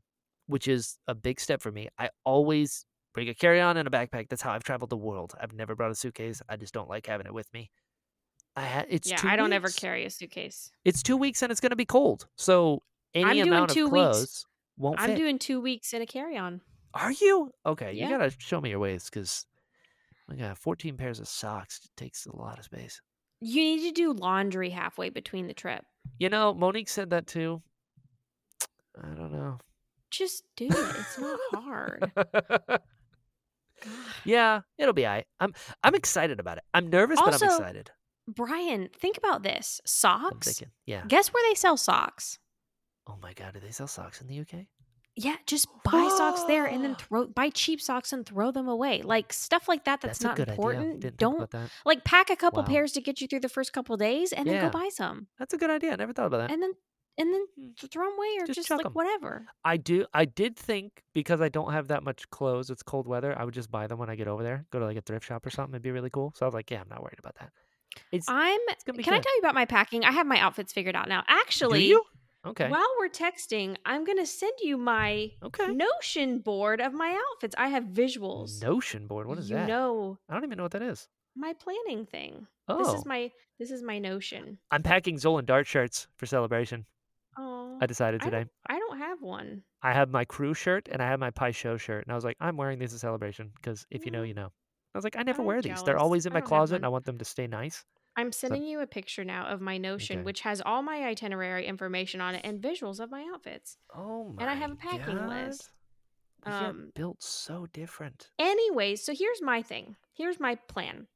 which is a big step for me. I always bring a carry-on and a backpack. That's how I've traveled the world. I've never brought a suitcase. I just don't like having it with me. I don't ever carry a suitcase. It's 2 weeks and it's going to be cold. So any amount of clothes won't fit. I'm doing 2 weeks in a carry-on. Are you? Okay, you got to show me your ways because I got 14 pairs of socks. It takes a lot of space. You need to do laundry halfway between the trip. You know, Monique said that too. I don't know. Just do it. It's not hard. Yeah, it'll be all right. I'm excited about it. I'm nervous, but I'm excited. Brian, think about this. Socks? Guess where they sell socks? Oh my God, do they sell socks in the UK? Yeah, just buy socks there and then buy cheap socks and throw them away. Like stuff like that that's not important. Don't like pack a couple pairs to get you through the first couple days and then go buy some. That's a good idea. I never thought about that. And then throw them away or just like them. Whatever. I did think because I don't have that much clothes, it's cold weather, I would just buy them when I get over there. Go to like a thrift shop or something. It'd be really cool. So I was like, yeah, I'm not worried about that. Can I tell you about my packing? I have my outfits figured out now. Actually, do you? Okay. While we're texting, I'm going to send you my Notion board of my outfits. I have visuals. Notion board? What is that? No, I don't even know what that is. My planning thing. Oh. This is my Notion. I'm packing Zolan Dart shirts for Celebration. Oh. I decided today. I don't have one. I have my crew shirt and I have my Pai Show shirt. And I was like, I'm wearing these at Celebration because if you know, you know. I was like, I never wear these. They're always in my closet and I want them to stay nice. I'm sending you a picture now of my Notion, which has all my itinerary information on it and visuals of my outfits. Oh my God. And I have a packing list. They're built so different. Anyways, so here's my thing. Here's my plan.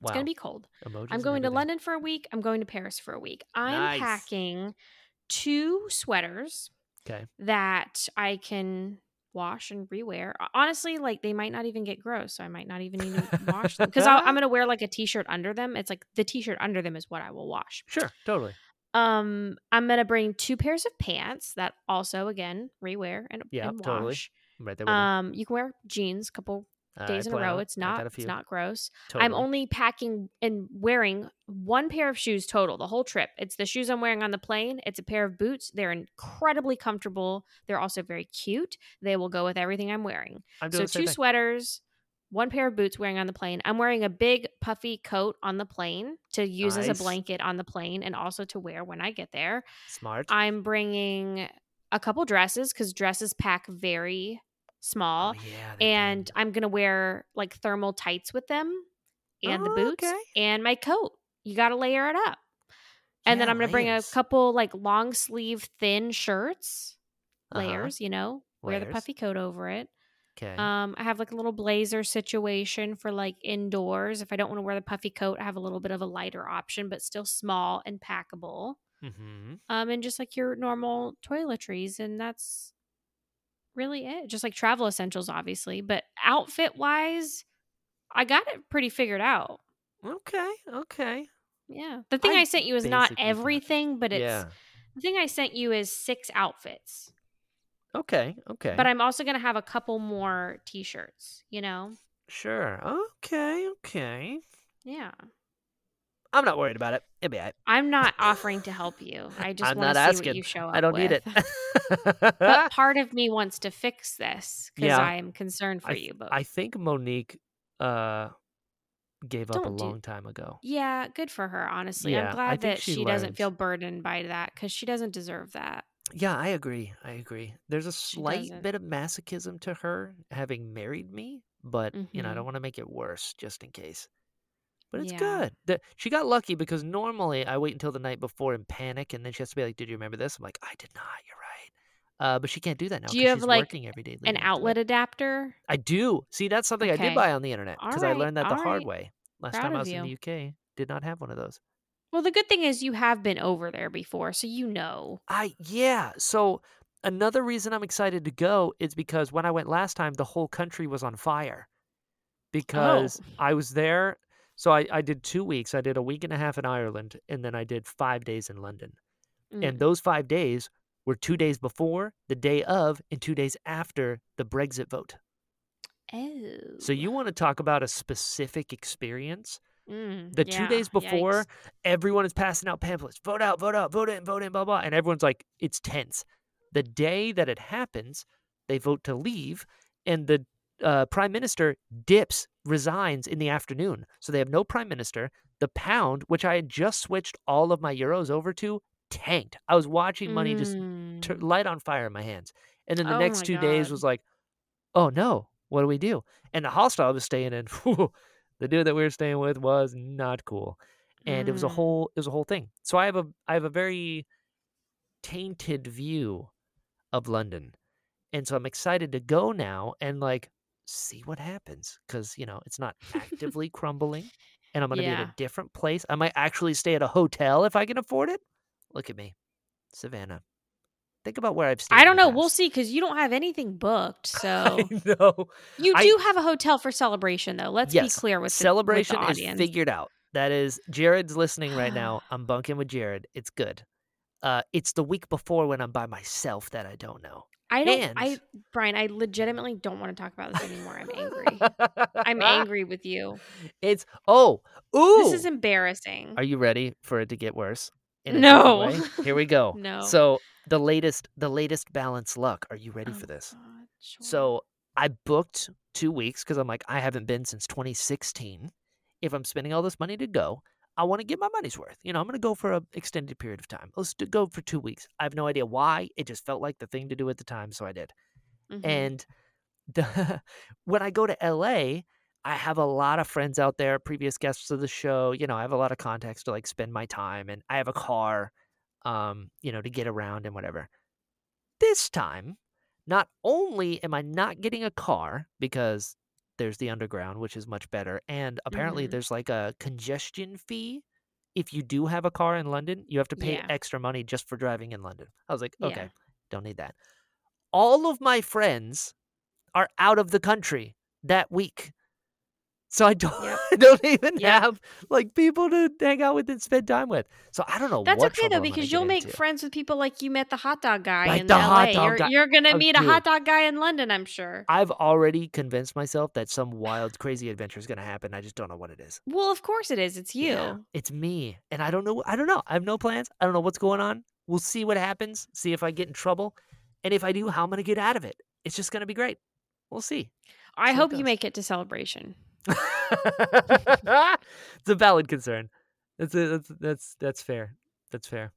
It's going to be cold. Emojis I'm going to London for a week. I'm going to Paris for a week. I'm packing 2 sweaters that I can wash and rewear. Honestly, like they might not even get gross, so I might not even need to wash them because I'm gonna wear like a t-shirt under them. It's like the t-shirt under them is what I will wash. Sure, totally. I'm gonna bring 2 pairs of pants that also again rewear and wash. Totally. Right there. You can wear jeans, couple days in a row. It's not gross. Totally. I'm only packing and wearing one pair of shoes total the whole trip. It's the shoes I'm wearing on the plane. It's a pair of boots. They're incredibly comfortable. They're also very cute. They will go with everything I'm wearing. So two sweaters, one pair of boots wearing on the plane. I'm wearing a big puffy coat on the plane to use as a blanket on the plane and also to wear when I get there. Smart. I'm bringing a couple dresses because dresses pack very small. Oh, yeah, and do. I'm going to wear like thermal tights with them and the boots and my coat. You got to layer it up. And then I'm going to bring a couple like long sleeve thin shirts, layers, wear the puffy coat over it. Okay. I have like a little blazer situation for like indoors. If I don't want to wear the puffy coat, I have a little bit of a lighter option, but still small and packable. Mm-hmm. And just like your normal toiletries. And that's really it. Just like travel essentials, obviously. But outfit wise, I got it pretty figured out. Okay. Yeah. The thing I sent you is not everything, but it's the thing I sent you is 6 outfits. Okay. But I'm also going to have a couple more t-shirts, Sure. Okay. Yeah. I'm not worried about it. It'll be all right. I'm not offering to help you. I just want to see what you show up with. I don't need it. But part of me wants to fix this because I am concerned for you both. I think Monique gave up a long time ago. Yeah, good for her, honestly. Yeah, I'm glad that she doesn't feel burdened by that because she doesn't deserve that. Yeah, I agree. There's a slight bit of masochism to her having married me, but I don't want to make it worse just in case. But it's good. She got lucky because normally I wait until the night before and panic, and then she has to be like, "Did you remember this?" I'm like, "I did not. You're right." But she can't do that now. Do you have like an outlet adapter? I do. See, that's something I did buy on the internet because I learned that the hard way. Last time I was in the UK, did not have one of those. Well, the good thing is you have been over there before, so you know. So another reason I'm excited to go is because when I went last time, the whole country was on fire because I was there. So I did 2 weeks. I did a week and a half in Ireland, and then I did 5 days in London. Mm. And those 5 days were 2 days before, the day of, and 2 days after the Brexit vote. Oh. So you want to talk about a specific experience? The 2 days before, everyone is passing out pamphlets. Vote out, vote out, vote in, blah, blah. And everyone's like, it's tense. The day that it happens, they vote to leave, and the prime minister resigns in the afternoon. So they have no prime minister. The pound, which I had just switched all of my euros over to, tanked. I was watching money just light on fire in my hands. And then the next 2 days was like, oh no, what do we do? And the hostel I was staying in, the dude that we were staying with was not cool. And it was a whole thing. So I have a very tainted view of London. And so I'm excited to go now and like see what happens because, it's not actively crumbling and I'm going to be in a different place. I might actually stay at a hotel if I can afford it. Look at me, Savannah. Think about where I've stayed. I don't know. We'll see because you don't have anything booked. So you do have a hotel for Celebration, though. Let's be clear with Celebration with the audience. Is figured out. That is, Jared's listening right now. I'm bunking with Jared. It's good. It's the week before when I'm by myself that I don't know. Brian, I legitimately don't want to talk about this anymore. I'm angry. I'm angry with you. It's this is embarrassing. Are you ready for it to get worse? No. Here we go. No. So the latest balance luck. Are you ready for this? God, sure. So I booked 2 weeks because I'm like, I haven't been since 2016. If I'm spending all this money to go, I want to get my money's worth. I'm going to go for an extended period of time. Let's go for 2 weeks. I have no idea why. It just felt like the thing to do at the time, so I did. Mm-hmm. And when I go to LA, I have a lot of friends out there, previous guests of the show. I have a lot of contacts to like spend my time, and I have a car, to get around and whatever. This time, not only am I not getting a car because there's the underground, which is much better, and apparently there's like a congestion fee. If you do have a car in London, you have to pay extra money just for driving in London. I was like, okay, don't need that. All of my friends are out of the country that week. So I don't even have like people to hang out with and spend time with. So I don't know. That's okay though, because you'll make friends with people like you met the hot dog guy in LA. You're gonna meet a hot dog guy in London, I'm sure. I've already convinced myself that some wild, crazy adventure is gonna happen. I just don't know what it is. Well, of course it is. It's you. Yeah, it's me, and I don't know. I have no plans. I don't know what's going on. We'll see what happens. See if I get in trouble, and if I do, how I'm gonna get out of it. It's just gonna be great. We'll see. I hope you make it to Celebration. It's a valid concern. That's fair. That's fair.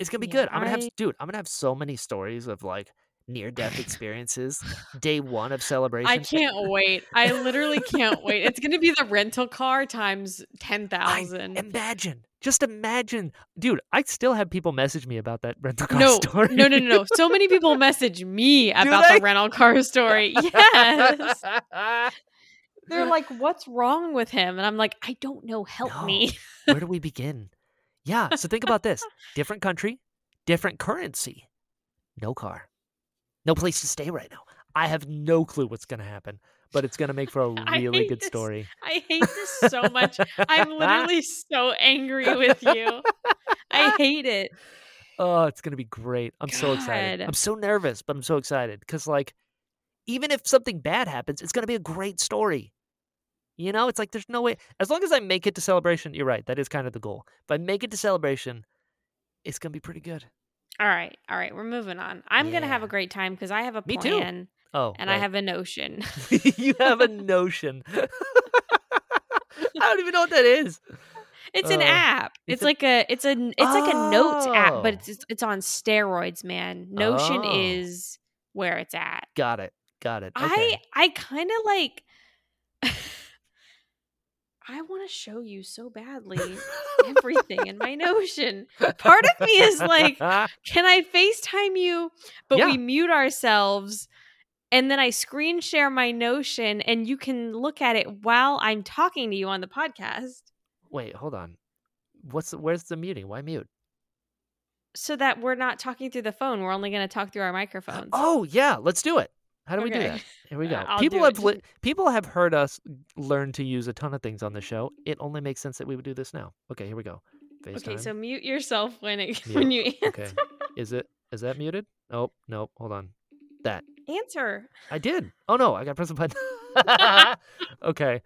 It's gonna be good. I'm gonna have so many stories of like near-death experiences. Day one of Celebration. I can't wait. I literally can't wait. It's gonna be the rental car times 10,000. Imagine. Just imagine, dude. I still have people message me about that rental car story. No. So many people message me about the rental car story. Yes. They're like, what's wrong with him? And I'm like, I don't know. Help me. Where do we begin? Yeah. So think about this. Different country, different currency, no car, no place to stay right now. I have no clue what's going to happen, but it's going to make for a really good story. I hate this so much. I'm literally so angry with you. I hate it. Oh, it's going to be great. I'm so excited. I'm so nervous, but I'm so excited because like, even if something bad happens, it's going to be a great story. You know, it's like there's no way. As long as I make it to Celebration, you're right. That is kind of the goal. If I make it to Celebration, it's going to be pretty good. All right. We're moving on. I'm going to have a great time because I have a plan. Me too. Oh, and right. I have a Notion. You have a Notion. I don't even know what that is. It's an app. It's like a notes app, but it's on steroids, man. Notion is where it's at. Got it. Okay. I kind of like... I want to show you so badly everything in my Notion. Part of me is like, can I FaceTime you? But we mute ourselves and then I screen share my Notion and you can look at it while I'm talking to you on the podcast. Wait, hold on. Where's the muting? Why mute? So that we're not talking through the phone. We're only going to talk through our microphones. Oh, yeah. Let's do it. How do we do that? Here we go. People have heard us learn to use a ton of things on the show. It only makes sense that we would do this now. Okay, here we go. FaceTime. Okay, so mute yourself when you answer. Okay. Is that muted? Oh, no. Hold on. That. Answer. I did. Oh, no. I got to press the button. Okay.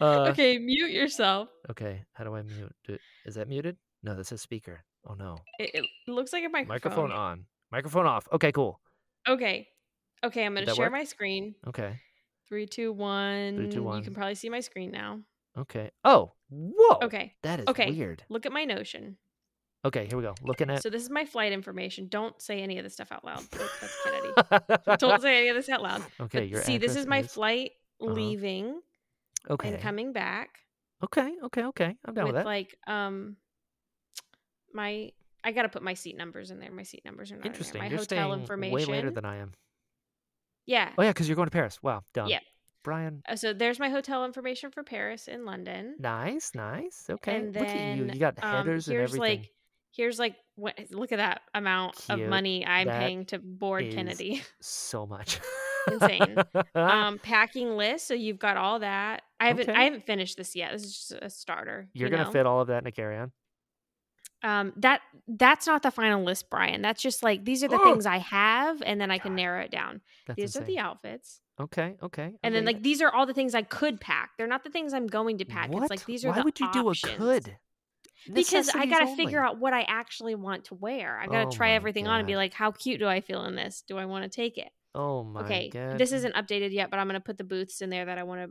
Okay, mute yourself. Okay. How do I mute? Is that muted? No, that says speaker. Oh, no. It looks like a microphone. Microphone on. Microphone off. Okay, cool. Okay, I'm going to share my screen. Okay. 3, 2, 1. 3, 2, 1. You can probably see my screen now. Okay. Oh, whoa. Okay. That is weird. Look at my Notion. Okay, here we go. Looking at... So this is my flight information. Don't say any of this stuff out loud. That's Kennedy. Don't say any of this out loud. Okay, but see, this is my flight leaving and coming back. Okay. I'm down with that. I got to put my seat numbers in there. My seat numbers are not interesting. In there. My hotel information. Way later than I am. Yeah. Oh, yeah, because you're going to Paris. Wow. Done. Yeah. Brian. So there's my hotel information for Paris and London. Nice. Okay. And then, look at you. You got headers and everything. Here's what, look at that amount of money I'm paying to board Kennedy. So much. Insane. Packing list. So you've got all that. I haven't finished this yet. This is just a starter. You're going to fit all of that in a carry-on? That's not the final list, Brian. That's just like these are the things I have, and then I can narrow it down. These are the outfits. Okay. And then like these are all the things I could pack. They're not the things I'm going to pack. What? It's like these are the options. Why would you do a could? Because I gotta figure out what I actually want to wear. I gotta try everything on and be like, how cute do I feel in this? Do I want to take it? Oh my god. Okay, this isn't updated yet, but I'm gonna put the booths in there that I want to.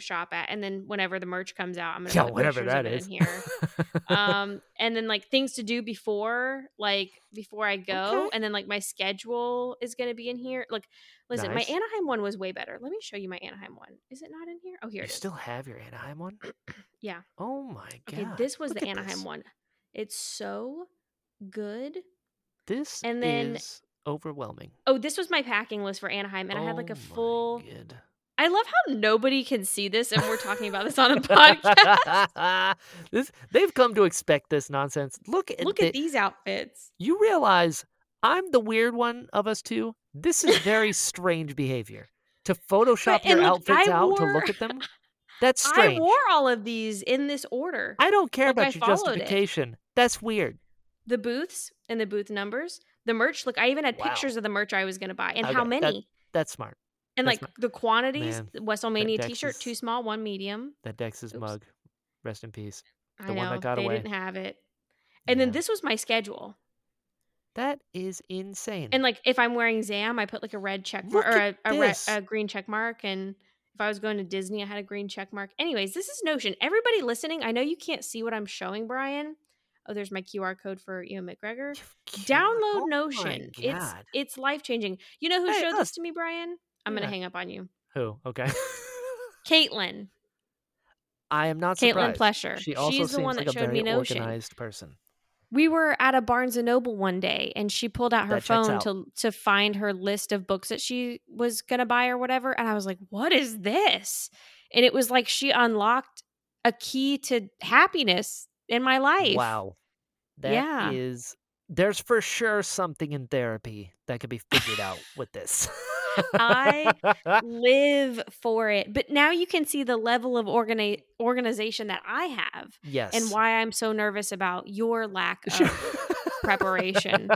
Shop at, and then whenever the merch comes out, I'm gonna put whatever that is in here. And then like things to do before I go, and then like my schedule is gonna be in here. Like, listen, my Anaheim one was way better. Let me show you my Anaheim one. Is it not in here? Oh, here it is. You still have your Anaheim one? Yeah. Oh my god. Okay, this was the Anaheim one. It's so good. This and then is overwhelming. Oh, this was my packing list for Anaheim, and I had like a full. Good. I love how nobody can see this, and we're talking about this on a podcast. They've come to expect this nonsense. Look at these outfits. You realize I'm the weird one of us two. This is very strange behavior to Photoshop your outfits out to look at them. That's strange. I wore all of these in this order. I don't care about your justification. That's weird. The booths and the booth numbers, the merch. Look, I even had pictures of the merch I was going to buy and how many. That's smart. And that's like the quantities, WrestleMania t-shirt, two small, one medium. That Dex's mug. Rest in peace. The one that got away. They didn't have it. And then this was my schedule. That is insane. And like if I'm wearing Zam, I put like a red check mark or a green check mark. And if I was going to Disney, I had a green check mark. Anyways, this is Notion. Everybody listening, I know you can't see what I'm showing, Brian. Oh, there's my QR code for Ewan McGregor. Download Notion. It's life-changing. You know who showed this to me, Brian? I'm going to hang up on you. Who? Okay. Caitlin. I am not surprised. Caitlin Plescher. She's the one that showed me Notion. She's a very organized person. We were at a Barnes and Noble one day and she pulled out her phone to find her list of books that she was going to buy or whatever. And I was like, what is this? And it was like she unlocked a key to happiness in my life. Wow. There's for sure something in therapy that could be figured out with this. I live for it. But now you can see the level of organization that I have. Yes. And why I'm so nervous about your lack of preparation.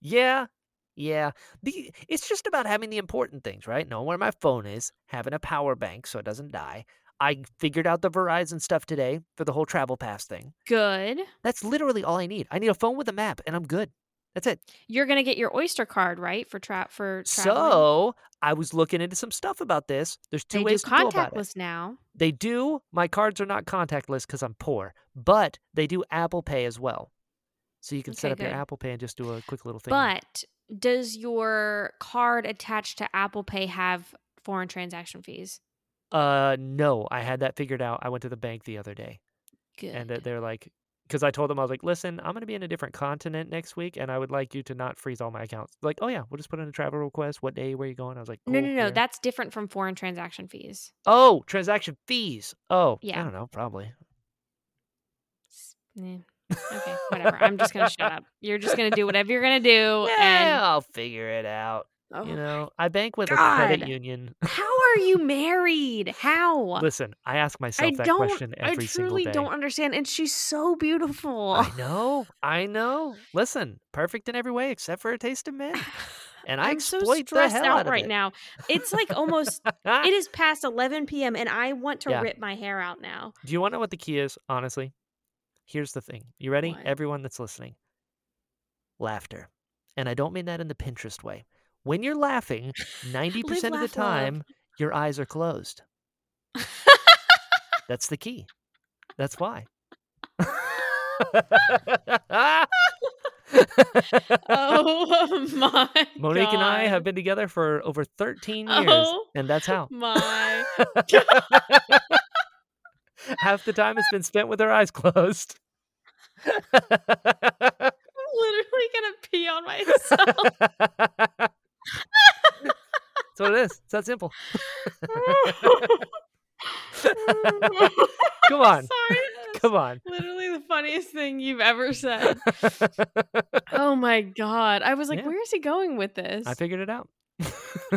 Yeah. It's just about having the important things, right? Knowing where my phone is, having a power bank so it doesn't die. I figured out the Verizon stuff today for the whole travel pass thing. Good. That's literally all I need. I need a phone with a map and I'm good. That's it. You're going to get your Oyster card, right? For traveling. So I was looking into some stuff about this. There's two ways to go about it. They do contactless now. They do. My cards are not contactless because I'm poor, but they do Apple Pay as well. So you can set up your Apple Pay and just do a quick little thing. But does your card attached to Apple Pay have foreign transaction fees? No, I had that figured out. I went to the bank the other day. Good. And they're like, because I told them, I was like, listen, I'm going to be in a different continent next week, and I would like you to not freeze all my accounts. Like, oh, yeah, we'll just put in a travel request. What day? Where are you going? I was like, No. That's different from foreign transaction fees. Oh, transaction fees. Oh, yeah. I don't know. Probably. Okay, whatever. I'm just going to shut up. You're just going to do whatever you're going to do. Yeah, I'll figure it out. Oh, you know, I bank with a credit union. How are you married? How? Listen, I ask myself that question every single day. I truly don't understand. And she's so beautiful. I know. Listen, perfect in every way except for a taste of men. And I'm so stressed out right now. It's like almost, it is past 11 p.m. and I want to rip my hair out now. Do you want to know what the key is? Honestly, here's the thing. You ready? What? Everyone that's listening. Laughter. And I don't mean that in the Pinterest way. When you're laughing, 90% of the time, your eyes are closed. That's the key. That's why. Oh, my Monique God. And I have been together for over 13 years, and that's how. My God. Half the time, it's been spent with her eyes closed. I'm literally going to pee on myself. That's what it is. It's that simple. Come on. Sorry. Come on. Literally the funniest thing you've ever said. Oh my God. I was like, where is he going with this? I figured it out.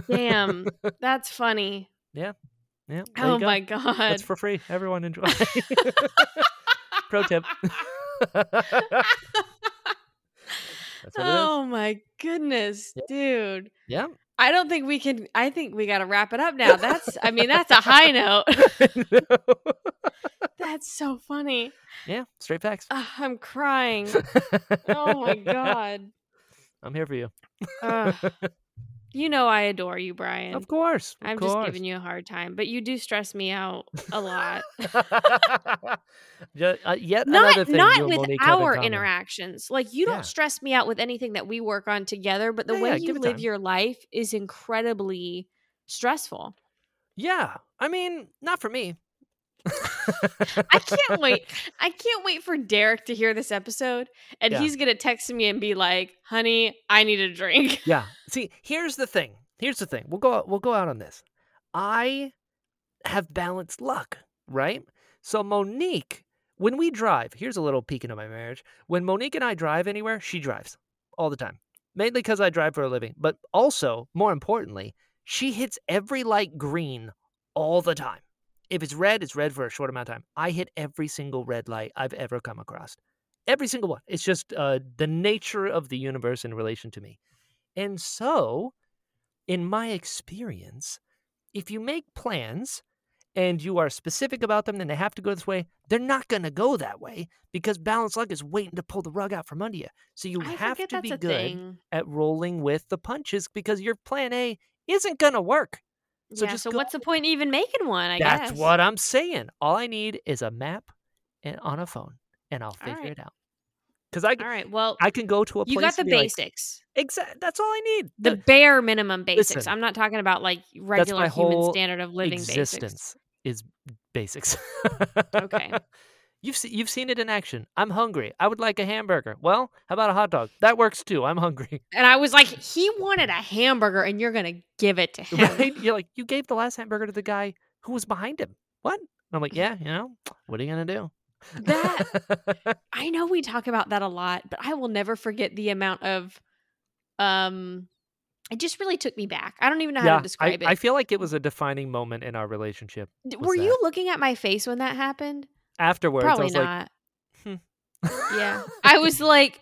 Damn. That's funny. Yeah. Oh my God. That's for free. Everyone enjoy. Pro tip. Oh my goodness, dude. Yeah. I don't think we can. I think we got to wrap it up now. That's a high note. That's so funny. Yeah. Straight facts. I'm crying. Oh my God. I'm here for you. You know, I adore you, Brian. Of course. I'm just giving you a hard time, but you do stress me out a lot. Yet another thing. Not with our interactions. Like, you don't stress me out with anything that we work on together, but the way you live your life is incredibly stressful. Yeah. I mean, not for me. I can't wait for Derek to hear this episode, and he's gonna text me and be like, honey, I need a drink. Yeah. See, here's the thing. We'll go out on this. I have balanced luck, right? So Monique, when we drive, here's a little peek into my marriage. When Monique and I drive anywhere, she drives all the time. Mainly because I drive for a living, but also, more importantly, she hits every light green all the time. If it's red, it's red for a short amount of time. I hit every single red light I've ever come across. Every single one. It's just the nature of the universe in relation to me. And so, in my experience, if you make plans and you are specific about them, then they have to go this way. They're not going to go that way because balanced luck is waiting to pull the rug out from under you. So you have to be good at rolling with the punches because your plan A isn't going to work. So yeah, so what's the point of even making one, I guess? That's what I'm saying. All I need is a map and on a phone, and I'll figure it out. Because I can go to a place. You got the basics. Like, that's all I need. The bare minimum basics. Listen, I'm not talking about like regular human standard of living existence basics. Is basics. Okay. You've seen it in action. I'm hungry. I would like a hamburger. Well, how about a hot dog? That works too. I'm hungry. And I was like, he wanted a hamburger and you're going to give it to him. Right? You're like, you gave the last hamburger to the guy who was behind him. What? And I'm like, yeah, you know, what are you going to do? That, I know we talk about that a lot, but I will never forget the amount of, it just really took me back. I don't even know how to describe it. I feel like it was a defining moment in our relationship. Were you looking at my face when that happened? Afterwards, probably I was not. Like, Yeah, I was like,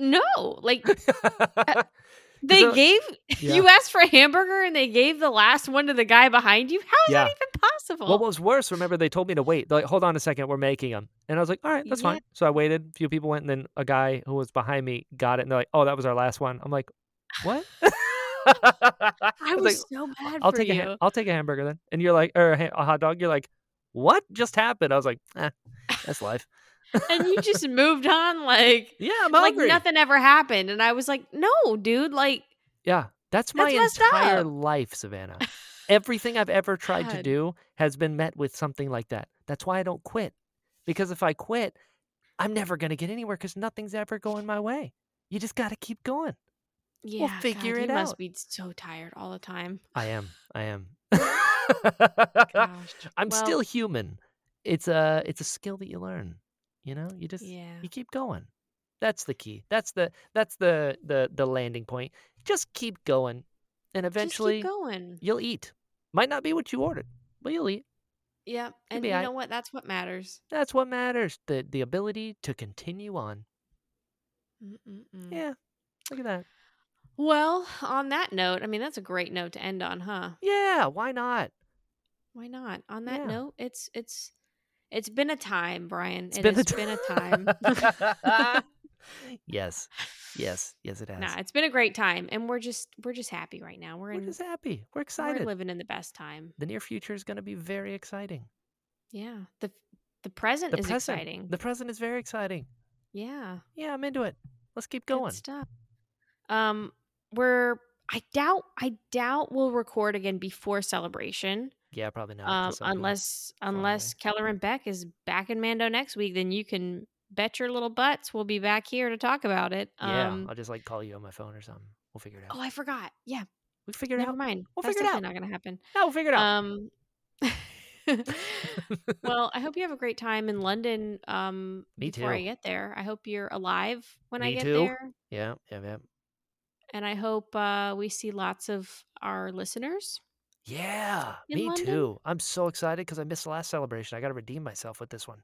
no, like they you asked for a hamburger and they gave the last one to the guy behind you. How is that even possible? What was worse? Remember, they told me to wait. They're like, hold on a second, we're making them, and I was like, all right, that's fine. So I waited. A few people went, and then a guy who was behind me got it, and they're like, oh, that was our last one. I'm like, what? I was like, so mad. I'll take a hamburger then, and you're like, or a hot dog. You're like, what just happened? I was like, that's life. And you just moved on like, yeah, I'm hungry. Like nothing ever happened. And I was like, no, dude, like. Yeah, that's my entire life, Savannah. Everything I've ever tried to do has been met with something like that. That's why I don't quit. Because if I quit, I'm never going to get anywhere because nothing's ever going my way. You just got to keep going. Yeah, we'll figure it out. You must be so tired all the time. I am. Gosh. I'm still human. It's a skill that you learn. You know, you just you keep going. That's the key. That's the landing point. Just keep going, and eventually you'll eat. Might not be what you ordered, but you'll eat. Yeah, and you know what? That's what matters. That's what matters. The ability to continue on. Mm-mm-mm. Yeah, look at that. Well, on that note, I mean, that's a great note to end on, huh? Yeah, why not? Why not? On that note, it's been a time, Brian. It's been a time. Yes, it has. Nah, it's been a great time, and we're just happy right now. We're just happy. We're excited. We're living in the best time. The near future is going to be very exciting. Yeah. The present is exciting. The present is very exciting. Yeah. Yeah, I'm into it. Let's keep going. Good stuff. I doubt we'll record again before Celebration. Yeah, probably not. Unless Kelleran Beq is back in Mando next week, then you can bet your little butts we'll be back here to talk about it. I'll just like call you on my phone or something. We'll figure it out. Oh, I forgot. Yeah, we figured it out. Never mind. That's figure it out. Not gonna happen. No, we'll figure it out. Well, I hope you have a great time in London. Me too. Before I get there, I hope you're alive when I get there. Yeah. And I hope we see lots of our listeners. Yeah, me London. Too. I'm so excited because I missed the last Celebration. I got to redeem myself with this one.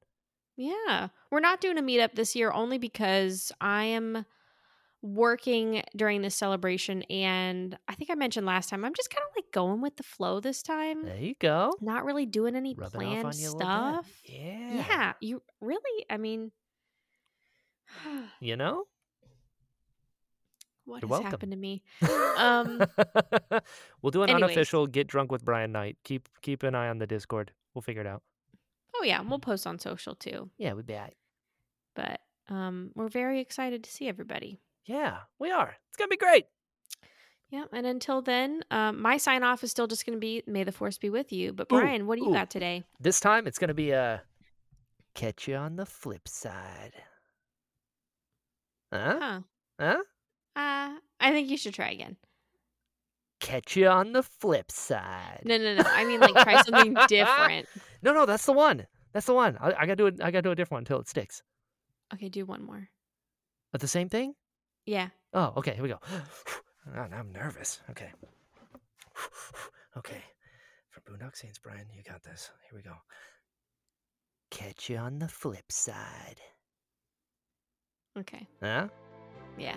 Yeah. We're not doing a meetup this year only because I am working during this Celebration. And I think I mentioned last time, I'm just kind of like going with the flow this time. There you go. Not really doing any planned stuff. Yeah. You really, I mean. You know? What has happened to me? We'll do an unofficial Get Drunk with Brian night. Keep an eye on the Discord. We'll figure it out. Oh, yeah. We'll post on social, too. Yeah, we'd be all right. But we're very excited to see everybody. Yeah, we are. It's going to be great. Yeah, and until then, my sign-off is still just going to be, may the force be with you. But, Brian, what do you got today? This time, it's going to be a catch you on the flip side. Huh? I think you should try again. Catch you on the flip side. No. I mean, like, try something different. No, that's the one. I gotta do it. I gotta do a different one until it sticks. Okay, do one more. But the same thing? Yeah. Oh, okay. Here we go. Now I'm nervous. Okay. From Boondock vaccines, Brian. You got this. Here we go. Catch you on the flip side. Okay. Huh? Yeah.